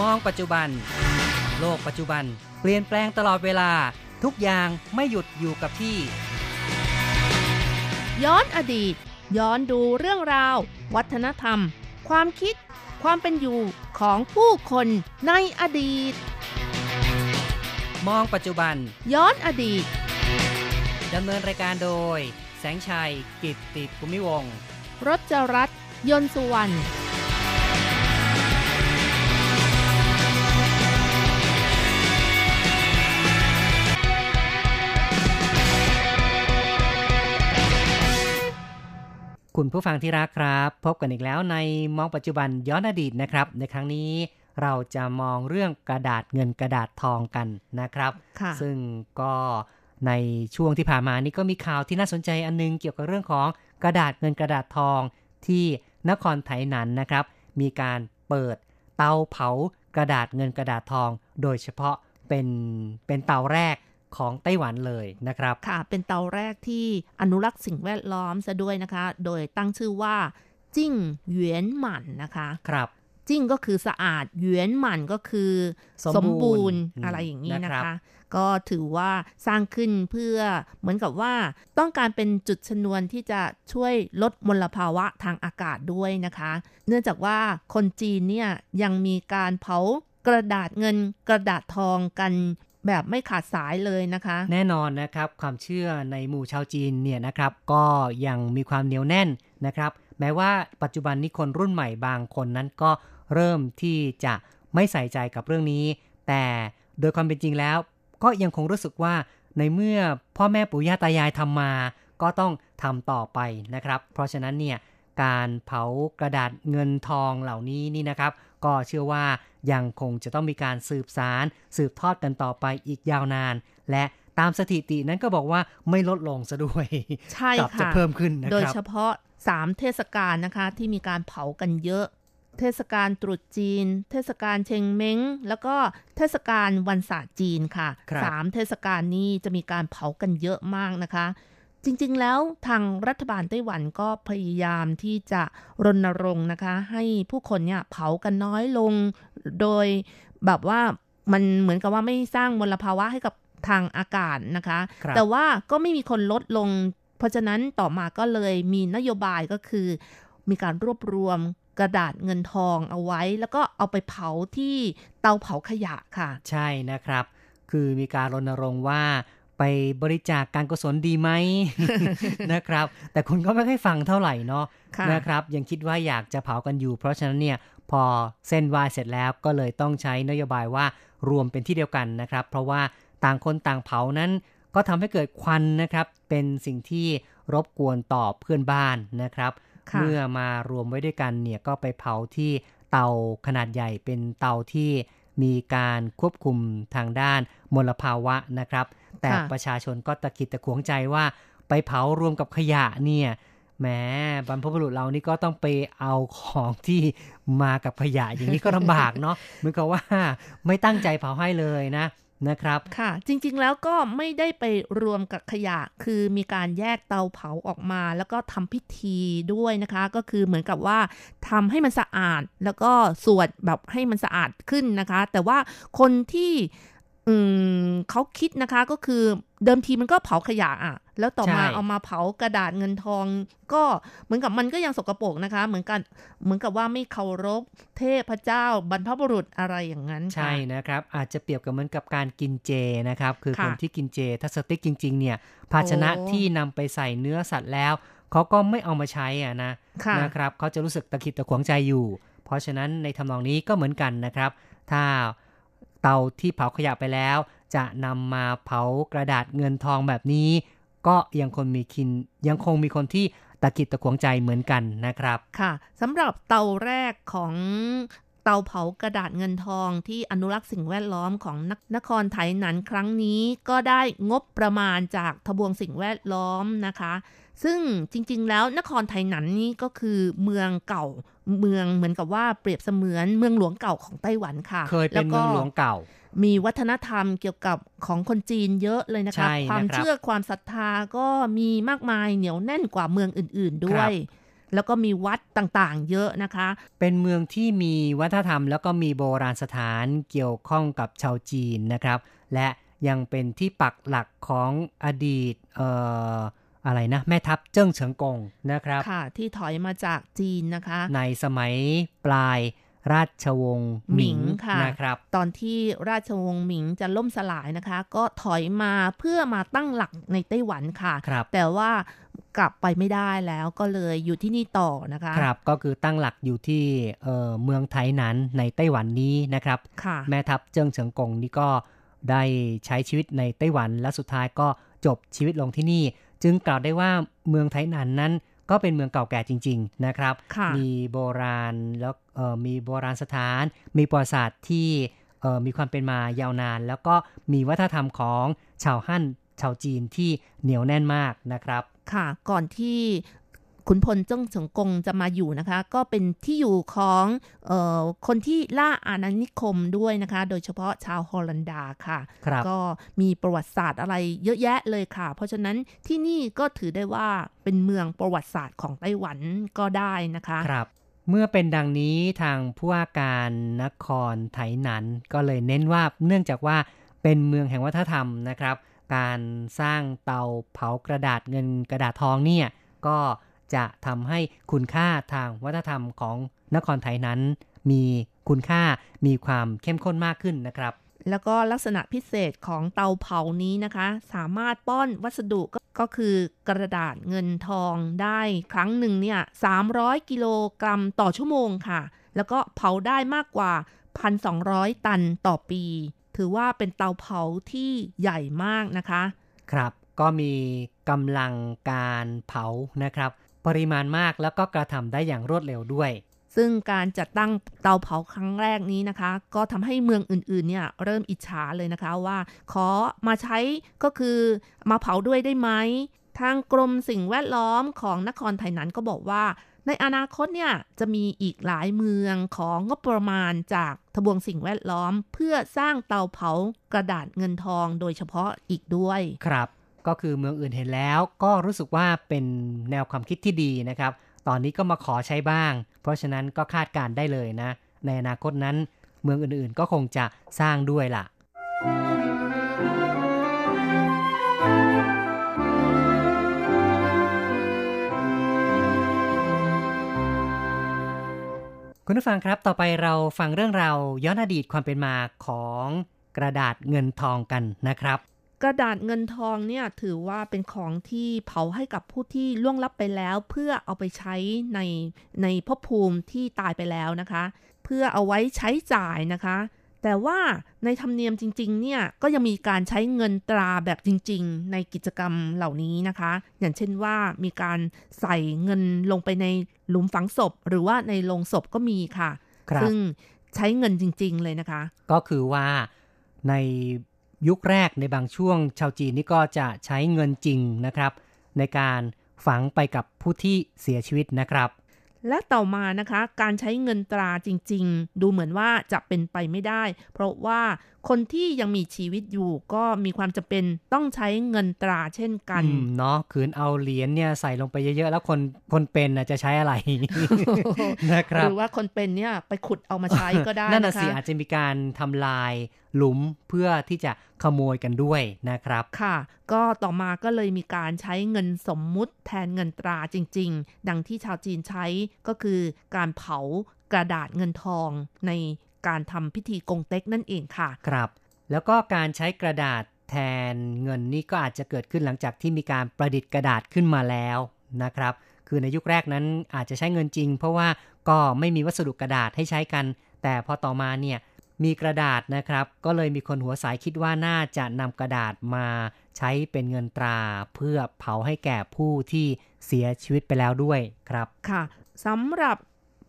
มองปัจจุบันโลกปัจจุบันเปลี่ยนแปลงตลอดเวลาทุกอย่างไม่หยุดอยู่กับที่ย้อนอดีตย้อนดูเรื่องราววัฒนธรรมความคิดความเป็นอยู่ของผู้คนในอดีตมองปัจจุบันย้อนอดีตดำเนินรายการโดยแสงชัยกิตติภูมิวงศ์รจรัตน์ยนต์สุวรรณคุณผู้ฟังที่รักครับพบกันอีกแล้วในมองปัจจุบันย้อนอดีตนะครับในครั้งนี้เราจะมองเรื่องกระดาษเงินกระดาษทองกันนะครับซึ่งก็ในช่วงที่ผ่านมานี้ก็มีข่าวที่น่าสนใจอันนึงเกี่ยวกับเรื่องของกระดาษเงินกระดาษทองที่นครไถหนันนะครับมีการเปิดเตาเผากระดาษเงินกระดาษทองโดยเฉพาะเป็นเตาแรกของไต้หวันเลยนะครับค่ะเป็นเตาแรกที่อนุรักษ์สิ่งแวดล้อมซะด้วยนะคะโดยตั้งชื่อว่าจิ้งเหวียนหมั่นนะคะครับจิ้งก็คือสะอาดเหวียนหมั่นก็คือสมบูรณ์อะไรอย่างนี้นะคะก็ถือว่าสร้างขึ้นเพื่อเหมือนกับว่าต้องการเป็นจุดชนวนที่จะช่วยลดมลภาวะทางอากาศด้วยนะคะเนื่องจากว่าคนจีนเนี่ยยังมีการเผากระดาษเงินกระดาษทองกันแบบไม่ขาดสายเลยนะคะแน่นอนนะครับความเชื่อในหมู่ชาวจีนเนี่ยนะครับก็ยังมีความเหนียวแน่นนะครับแม้ว่าปัจจุบันนี้คนรุ่นใหม่บางคนนั้นก็เริ่มที่จะไม่ใส่ใจกับเรื่องนี้แต่โดยความเป็นจริงแล้วก็ยังคงรู้สึกว่าในเมื่อพ่อแม่ปู่ย่าตายายทำมาก็ต้องทำต่อไปนะครับเพราะฉะนั้นเนี่ยการเผากระดาษเงินทองเหล่านี้นี่นะครับก็เชื่อว่ายังคงจะต้องมีการสืบสานสืบทอดกันต่อไปอีกยาวนานและตามสถิตินั้นก็บอกว่าไม่ลดลงซะด้วยใช่ค่ะจะเพิ่มขึ้นนะครับโดยเฉพาะ3เทศกาลนะคะที่มีการเผากันเยอะเทศกาลตรุษจีนเทศกาลเชงเม้งแล้วก็เทศกาลวันศาสตร์จีนค่ะ3เทศกาลนี้จะมีการเผากันเยอะมากนะคะจริงๆแล้วทางรัฐบาลไต้หวันก็พยายามที่จะรณรงค์นะคะให้ผู้คนเนี่ยเผากันน้อยลงโดยแบบว่ามันเหมือนกับว่าไม่สร้างมลภาวะให้กับทางอากาศนะคะแต่ว่าก็ไม่มีคนลดลงเพราะฉะนั้นต่อมาก็เลยมีนโยบายก็คือมีการรวบรวมกระดาษเงินทองเอาไว้แล้วก็เอาไปเผาที่เตาเผาขยะค่ะใช่นะครับคือมีการรณรงค์ว่าไปบริจาค การกุศลดีไหม นะครับแต่คนก็ไม่ค่อยฟังเท่าไหร่เนาะ นะครับยังคิดว่าอยากจะเผากันอยู่เพราะฉะนั้นเนี่ยพอเส้นวายเสร็จแล้วก็เลยต้องใช้นโยบายว่ารวมเป็นที่เดียวกันนะครับเพราะว่าต่างคนต่างเผานั้นก็ทำให้เกิดควันนะครับเป็นสิ่งที่รบกวนต่อเพื่อนบ้านนะครับเมื่อมารวมไว้ด้วยกันเนี่ยก็ไปเผาที่เตาขนาดใหญ่เป็นเตาที่มีการควบคุมทางด้านมลภาวะนะครับแต่ประชาชนก็ตะขิดตะขวงใจว่าไปเผารวมกับขยะเนี่ยแม้บรรพบุรุษเรานี่ก็ต้องไปเอาของที่มากับขยะอย่างนี้ก็ลำบากเนาะเหมือนกับว่าไม่ตั้งใจเผาให้เลยนะครับค่ะจริงๆแล้วก็ไม่ได้ไปรวมกับขยะคือมีการแยกเตาเผาออกมาแล้วก็ทำพิธีด้วยนะคะก็คือเหมือนกับว่าทำให้มันสะอาดแล้วก็สวดแบบให้มันสะอาดขึ้นนะคะแต่ว่าคนที่เขาคิดนะคะก็คือเดิมทีมันก็เผาขยะอ่ะแล้วต่อมาเอามาเผากระดาษเงินทองก็เหมือนกับมันก็ยังสกปรกนะคะเหมือนกับว่าไม่เคารพเทพเจ้าบรรพบุรุษอะไรอย่างนั้นใช่นะครับอาจจะเปรียบกับเหมือนกับการกินเจนะครับคือคนที่กินเจถ้าสติ๊กจริงๆเนี่ยภาชนะที่นำไปใส่เนื้อสัตว์แล้วเขาก็ไม่เอามาใช้อ่ะนะครับเขาจะรู้สึกตะขิดตะขวงใจอยู่เพราะฉะนั้นในทำนองนี้ก็เหมือนกันนะครับถ้าเตาที่เผาขยะไปแล้วจะนำมาเผากระดาษเงินทองแบบนี้ก็ยังคงมีคนที่ตะขิดตะขวงใจเหมือนกันนะครับค่ะสำหรับเตาแรกของเตาเผากระดาษเงินทองที่อนุรักษ์สิ่งแวดล้อมของนครไถหนันครั้งนี้ก็ได้งบประมาณจากทบวงสิ่งแวดล้อมนะคะซึ่งจริงๆแล้วนครไถหนันนี่ก็คือเมืองเก่าเมืองเหมือนกับว่าเปรียบเสมือนเมืองหลวงเก่าของไต้หวันค่ะเคยเป็นเมืองหลวงเก่ามีวัฒนธรรมเกี่ยวกับของคนจีนเยอะเลยนะคะความเชื่อความศรัทธาก็มีมากมายเหนียวแน่นกว่าเมืองอื่นๆด้วย แล้วก็มีวัดต่างๆเยอะนะคะเป็นเมืองที่มีวัฒนธรรมแล้วก็มีโบราณสถานเกี่ยวข้องกับชาวจีนนะครับและยังเป็นที่ปักหลักของอดีตอะไรนะแม่ทัพเจิ้งเฉิงกงนะครับค่ะที่ถอยมาจากจีนนะคะในสมัยปลายราชวงศ์หมิงค่ะนะครับตอนที่ราชวงศ์หมิงจะล่มสลายนะคะก็ถอยมาเพื่อมาตั้งหลักในไต้หวันค่ะแต่ว่ากลับไปไม่ได้แล้วก็เลยอยู่ที่นี่ต่อนะคะครับก็คือตั้งหลักอยู่ที่เมืองไทหนานในไต้หวันนี้นะครับแม่ทัพเจิ้งเฉิงกงนี่ก็ได้ใช้ชีวิตในไต้หวันและสุดท้ายก็จบชีวิตลงที่นี่จึงกล่าวได้ว่าเมืองไทหนานนั้นก็เป็นเมืองเก่าแก่จริงๆนะครับมีโบราณแล้วมีโบราณสถานมีประวัติศาสตร์ที่มีความเป็นมายาวนานแล้วก็มีวัฒนธรรมของชาวฮั่นชาวจีนที่เหนียวแน่นมากนะครับค่ะก่อนที่ขุนพลเจิ้งเฉิงกงจะมาอยู่นะคะก็เป็นที่อยู่ของคนที่ล่าอาณานิคมด้วยนะคะโดยเฉพาะชาวฮอลันดาค่ะก็มีประวัติศาสตร์อะไรเยอะแยะเลยค่ะเพราะฉะนั้นที่นี่ก็ถือได้ว่าเป็นเมืองประวัติศาสตร์ของไต้หวันก็ได้นะคะครับเมื่อเป็นดังนี้ทางผู้ว่าการนครไถหนานก็เลยเน้นว่าเนื่องจากว่าเป็นเมืองแห่งวัฒนธรรมนะครับการสร้างเตาเผากระดาษเงินกระดาษทองเนี่ยก็จะทำให้คุณค่าทางวัฒนธรรมของนครไทยนั้นมีคุณค่ามีความเข้มข้นมากขึ้นนะครับแล้วก็ลักษณะพิเศษของเตาเผานี้นะคะสามารถป้อนวัสดุก็คือกระดาษเงินทองได้ครั้งหนึ่งเนี่ย300กิโลกรัมต่อชั่วโมงค่ะแล้วก็เผาได้มากกว่า 1,200 ตันต่อปีถือว่าเป็นเตาเผาที่ใหญ่มากนะคะครับก็มีกำลังการเผานะครับปริมาณมากแล้วก็กระทำได้อย่างรวดเร็วด้วยซึ่งการจัดตั้งเตาเผาครั้งแรกนี้นะคะก็ทำให้เมืองอื่นๆเนี่ยเริ่มอิจฉาเลยนะคะว่าขอมาใช้ก็คือมาเผาด้วยได้ไหมทางกรมสิ่งแวดล้อมของนครไทหนานก็บอกว่าในอนาคตเนี่ยจะมีอีกหลายเมืองของงบประมาณจากทบวงสิ่งแวดล้อมเพื่อสร้างเตาเผากระดาษเงินทองโดยเฉพาะอีกด้วยครับก็คือเมืองอื่นเห็นแล้วก็รู้สึกว่าเป็นแนวความคิดที่ดีนะครับตอนนี้ก็มาขอใช้บ้างเพราะฉะนั้นก็คาดการได้เลยนะในอนาคตนั้นเมืองอื่นๆก็คงจะสร้างด้วยล่ะคุณผู้ฟังครับต่อไปเราฟังเรื่องราวย้อนอดีตความเป็นมาของกระดาษเงินทองกันนะครับกระดาษเงินทองเนี่ยถือว่าเป็นของที่เผาให้กับผู้ที่ล่วงลับไปแล้วเพื่อเอาไปใช้ในภพภูมิที่ตายไปแล้วนะคะเพื่อเอาไว้ใช้จ่ายนะคะแต่ว่าในธรรมเนียมจริงๆเนี่ยก็ยังมีการใช้เงินตราแบบจริงๆในกิจกรรมเหล่านี้นะคะอย่างเช่นว่ามีการใส่เงินลงไปในหลุมฝังศพหรือว่าในโลงศพก็มีค่ะซึ่งใช้เงินจริงๆเลยนะคะก็คือว่าในยุคแรกในบางช่วงชาวจีนนี่ก็จะใช้เงินจริงนะครับในการฝังไปกับผู้ที่เสียชีวิตนะครับและต่อมานะคะการใช้เงินตราจริงๆดูเหมือนว่าจะเป็นไปไม่ได้เพราะว่าคนที่ยังมีชีวิตอยู่ก็มีความจำเป็นต้องใช้เงินตราเช่นกันเนาะคืนเอาเหรียญเนี่ยใส่ลงไปเยอะๆแล้วคนเป็นน่ะจะใช้อะไร นะครับหรือว่าคนเป็นเนี่ยไปขุดเอามาใช้ก็ได้ นั่นน่ะสิอาจจะมีการทำลายหลุมเพื่อที่จะขโมยกันด้วยนะครับค่ะก็ต่อมาก็เลยมีการใช้เงินสมมุติแทนเงินตราจริงๆดังที่ชาวจีนใช้ก็คือการเผากระดาษเงินทองในการทำพิธีกงเต็กนั่นเองค่ะครับแล้วก็การใช้กระดาษแทนเงินนี่ก็อาจจะเกิดขึ้นหลังจากที่มีการประดิษฐ์กระดาษขึ้นมาแล้วนะครับคือในยุคแรกนั้นอาจจะใช้เงินจริงเพราะว่าก็ไม่มีวัสดุกระดาษให้ใช้กันแต่พอต่อมาเนี่ยมีกระดาษนะครับก็เลยมีคนหัวสายคิดว่าน่าจะนำกระดาษมาใช้เป็นเงินตราเพื่อเผาให้แก่ผู้ที่เสียชีวิตไปแล้วด้วยครับค่ะสำหรับ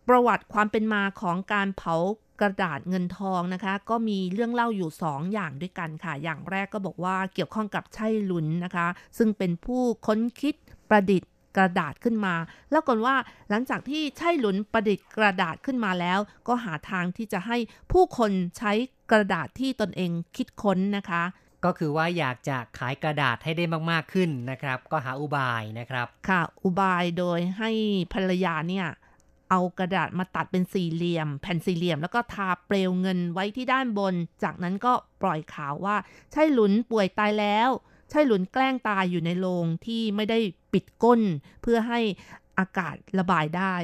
ประวัติความเป็นมาของการเผากระดาษเงินทองนะคะก็มีเรื่องเล่าอยู่2อย่างด้วยกันค่ะอย่างแรกก็บอกว่าเกี่ยวข้องกับไช่หลุนนะคะซึ่งเป็นผู้ค้นคิดประดิษฐ์กระดาษขึ้นมาแล้วก่อนว่าหลังจากที่ไช่หลุนประดิษฐ์กระดาษขึ้นมาแล้วก็หาทางที่จะให้ผู้คนใช้กระดาษที่ตนเองคิดค้นนะคะ ก็คือว่าอยากจะขายกระดาษให้ได้มากๆขึ้นนะครับก็หาอุบายนะครับค่ะอุบายโดยให้ภรรยาเนี่ยเอากระดาษมาตัดเป็นสี่เหลี่ยมแผ่นสี่เหลี่ยมแล้วก็ทาเปลวเงินไว้ที่ด้านบนจากนั้นก็ปล่อยข่าวว่าใช่หลุนป่วยตายแล้วใช่หลุนแกล้งตายอยู่ในโรงที่ไม่ได้ปิดก้นเพื่อให้อากาศระบายได้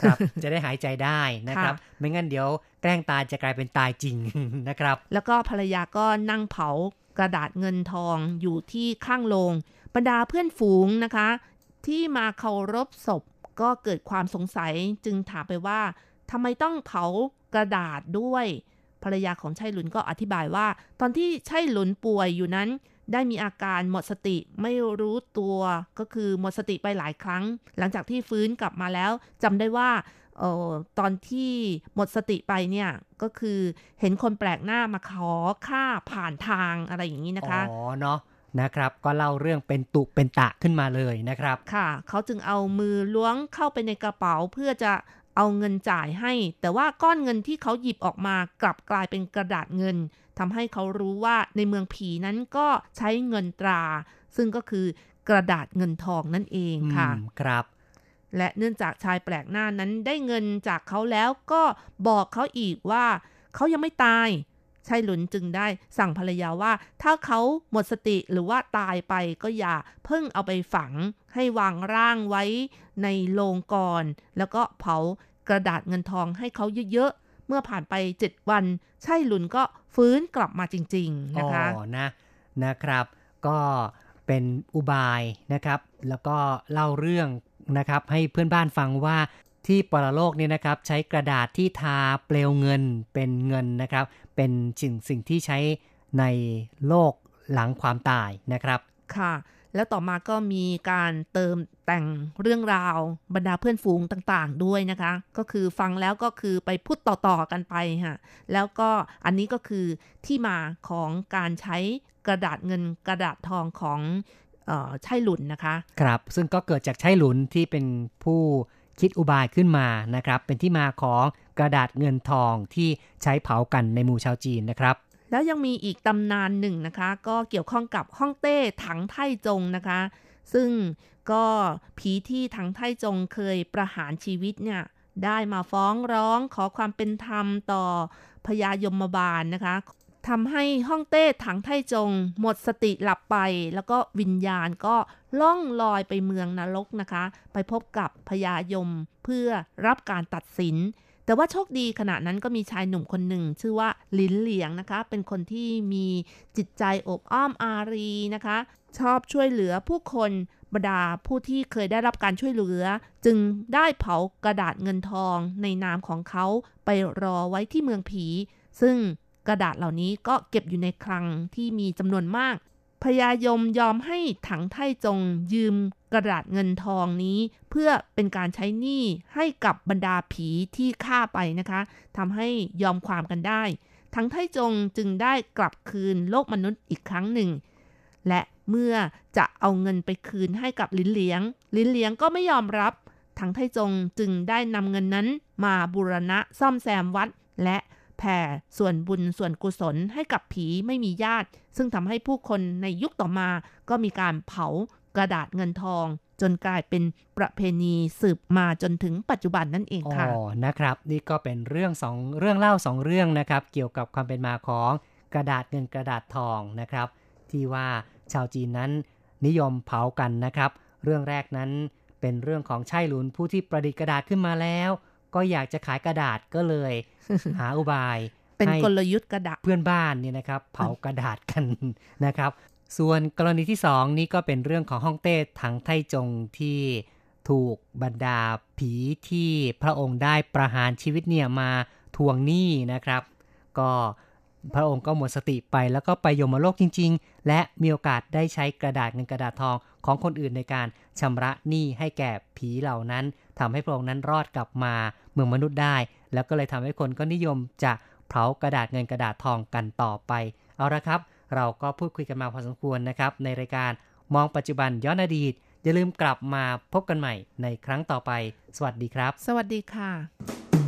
ครับจะได้หายใจได้นะครับไม่งั้นเดี๋ยวแกล้งตายจะกลายเป็นตายจริงนะครับแล้วก็ภรรยาก็นั่งเผากระดาษเงินทองอยู่ที่ข้างโรงบรรดาเพื่อนฝูงนะคะที่มาเคารพศพก็เกิดความสงสัยจึงถามไปว่าทำไมต้องเผากระดาษด้วยภรรยาของไช่หลุนก็อธิบายว่าตอนที่ไช่หลุนป่วยอยู่นั้นได้มีอาการหมดสติไม่รู้ตัวก็คือหมดสติไปหลายครั้งหลังจากที่ฟื้นกลับมาแล้วจำได้ว่าตอนที่หมดสติไปเนี่ยก็คือเห็นคนแปลกหน้ามาขอค่าผ่านทางอะไรอย่างนี้นะคะอ๋อเนาะนะครับก็เล่าเรื่องเป็นตุเป็นตะขึ้นมาเลยนะครับค่ะเขาจึงเอามือล้วงเข้าไปในกระเป๋าเพื่อจะเอาเงินจ่ายให้แต่ว่าก้อนเงินที่เขาหยิบออกมากลับกลายเป็นกระดาษเงินทำให้เขารู้ว่าในเมืองผีนั้นก็ใช้เงินตราซึ่งก็คือกระดาษเงินทองนั่นเองค่ะครับและเนื่องจากชายแปลกหน้านั้นได้เงินจากเขาแล้วก็บอกเขาอีกว่าเขายังไม่ตายชายหลุนจึงได้สั่งภรรยาว่าถ้าเขาหมดสติหรือว่าตายไปก็อย่าเพิ่งเอาไปฝังให้วางร่างไว้ในโลงก่อนแล้วก็เผากระดาษเงินทองให้เขาเยอะๆเมื่อผ่านไป7วันชายหลุนก็ฟื้นกลับมาจริงๆนะคะอ๋อนะครับก็เป็นอุบายนะครับแล้วก็เล่าเรื่องนะครับให้เพื่อนบ้านฟังว่าที่ปรโลกเนี่ยนะครับใช้กระดาษที่ทาเปลวเงินเป็นเงินนะครับเป็นสิ่งที่ใช้ในโลกหลังความตายนะครับค่ะแล้วต่อมาก็มีการเติมแต่งเรื่องราวบรรดาเพื่อนฝูงต่างๆด้วยนะคะก็คือฟังแล้วก็คือไปพูดต่อๆกันไปฮะแล้วก็อันนี้ก็คือที่มาของการใช้กระดาษเงินกระดาษทองของไช่หลุนนะคะครับซึ่งก็เกิดจากไช่หลุนที่เป็นผู้คิดอุบายขึ้นมานะครับเป็นที่มาของกระดาษเงินทองที่ใช้เผากันในหมู่ชาวจีนนะครับแล้วยังมีอีกตำนานหนึ่งนะคะก็เกี่ยวข้องกับฮ่องเต้ถังไท่จงนะคะซึ่งก็ผีที่ถังไท่จงเคยประหารชีวิตเนี่ยได้มาฟ้องร้องขอความเป็นธรรมต่อพญายมบาลนะคะทำให้ฮ่องเต้ถังไท่จงหมดสติหลับไปแล้วก็วิญญาณก็ล่องลอยไปเมืองนรกนะคะไปพบกับพญายมเพื่อรับการตัดสินแต่ว่าโชคดีขณะนั้นก็มีชายหนุ่มคนหนึ่งชื่อว่าลินเหลียงนะคะเป็นคนที่มีจิตใจอบอ้อมอารีนะคะชอบช่วยเหลือผู้คนบรรดาผู้ที่เคยได้รับการช่วยเหลือจึงได้เผากระดาษเงินทองในนามของเขาไปรอไว้ที่เมืองผีซึ่งกระดาษเหล่านี้ก็เก็บอยู่ในคลังที่มีจำนวนมากพญายมยอมให้ถังไท่จงยืมกระดาษเงินทองนี้เพื่อเป็นการใช้หนี้ให้กับบรรดาผีที่ฆ่าไปนะคะทำให้ยอมความกันได้ถังไท่จงจึงได้กลับคืนโลกมนุษย์อีกครั้งหนึ่งและเมื่อจะเอาเงินไปคืนให้กับลินเหลียงลินเหลียงก็ไม่ยอมรับถังไท่จงจึงได้นำเงินนั้นมาบูรณะซ่อมแซมวัดและแผ่ส่วนบุญส่วนกุศลให้กับผีไม่มีญาติซึ่งทำให้ผู้คนในยุคต่อมาก็มีการเผากระดาษเงินทองจนกลายเป็นประเพณีสืบมาจนถึงปัจจุบันนั่นเองค่ะอ๋อนะครับนี่ก็เป็นเรื่อง2เรื่องเล่า2เรื่องนะครับเกี่ยวกับความเป็นมาของกระดาษเงินกระดาษทองนะครับที่ว่าชาวจีนนั้นนิยมเผากันนะครับเรื่องแรกนั้นเป็นเรื่องของไช่หลุนผู้ที่ประดิษฐ์กระดาษขึ้นมาแล้วก็อยากจะขายกระดาษก็เลยหาอุบายเป็นกลยุทธ์กระดาษเพื่อนบ้านเนี่ยนะครับเผากระดาษกันนะครับส่วนกรณีที่2นี่ก็เป็นเรื่องของฮ่องเต้ถังไท่จงที่ถูกบรรดาผีที่พระองค์ได้ประหารชีวิตเนี่ยมาทวงหนี้นะครับก็พระองค์ก็หมดสติไปแล้วก็ไปยมโลกจริงๆและมีโอกาสได้ใช้กระดาษเงินกระดาษทองของคนอื่นในการชำระหนี้ให้แก่ผีเหล่านั้นทำให้พระองค์นั้นรอดกลับมาเมืองมนุษย์ได้แล้วก็เลยทำให้คนก็นิยมจะเผากระดาษเงินกระดาษทองกันต่อไปเอาละครับเราก็พูดคุยกันมาพอสมควรนะครับในรายการมองปัจจุบันย้อนอดีตอย่าลืมกลับมาพบกันใหม่ในครั้งต่อไปสวัสดีครับสวัสดีค่ะ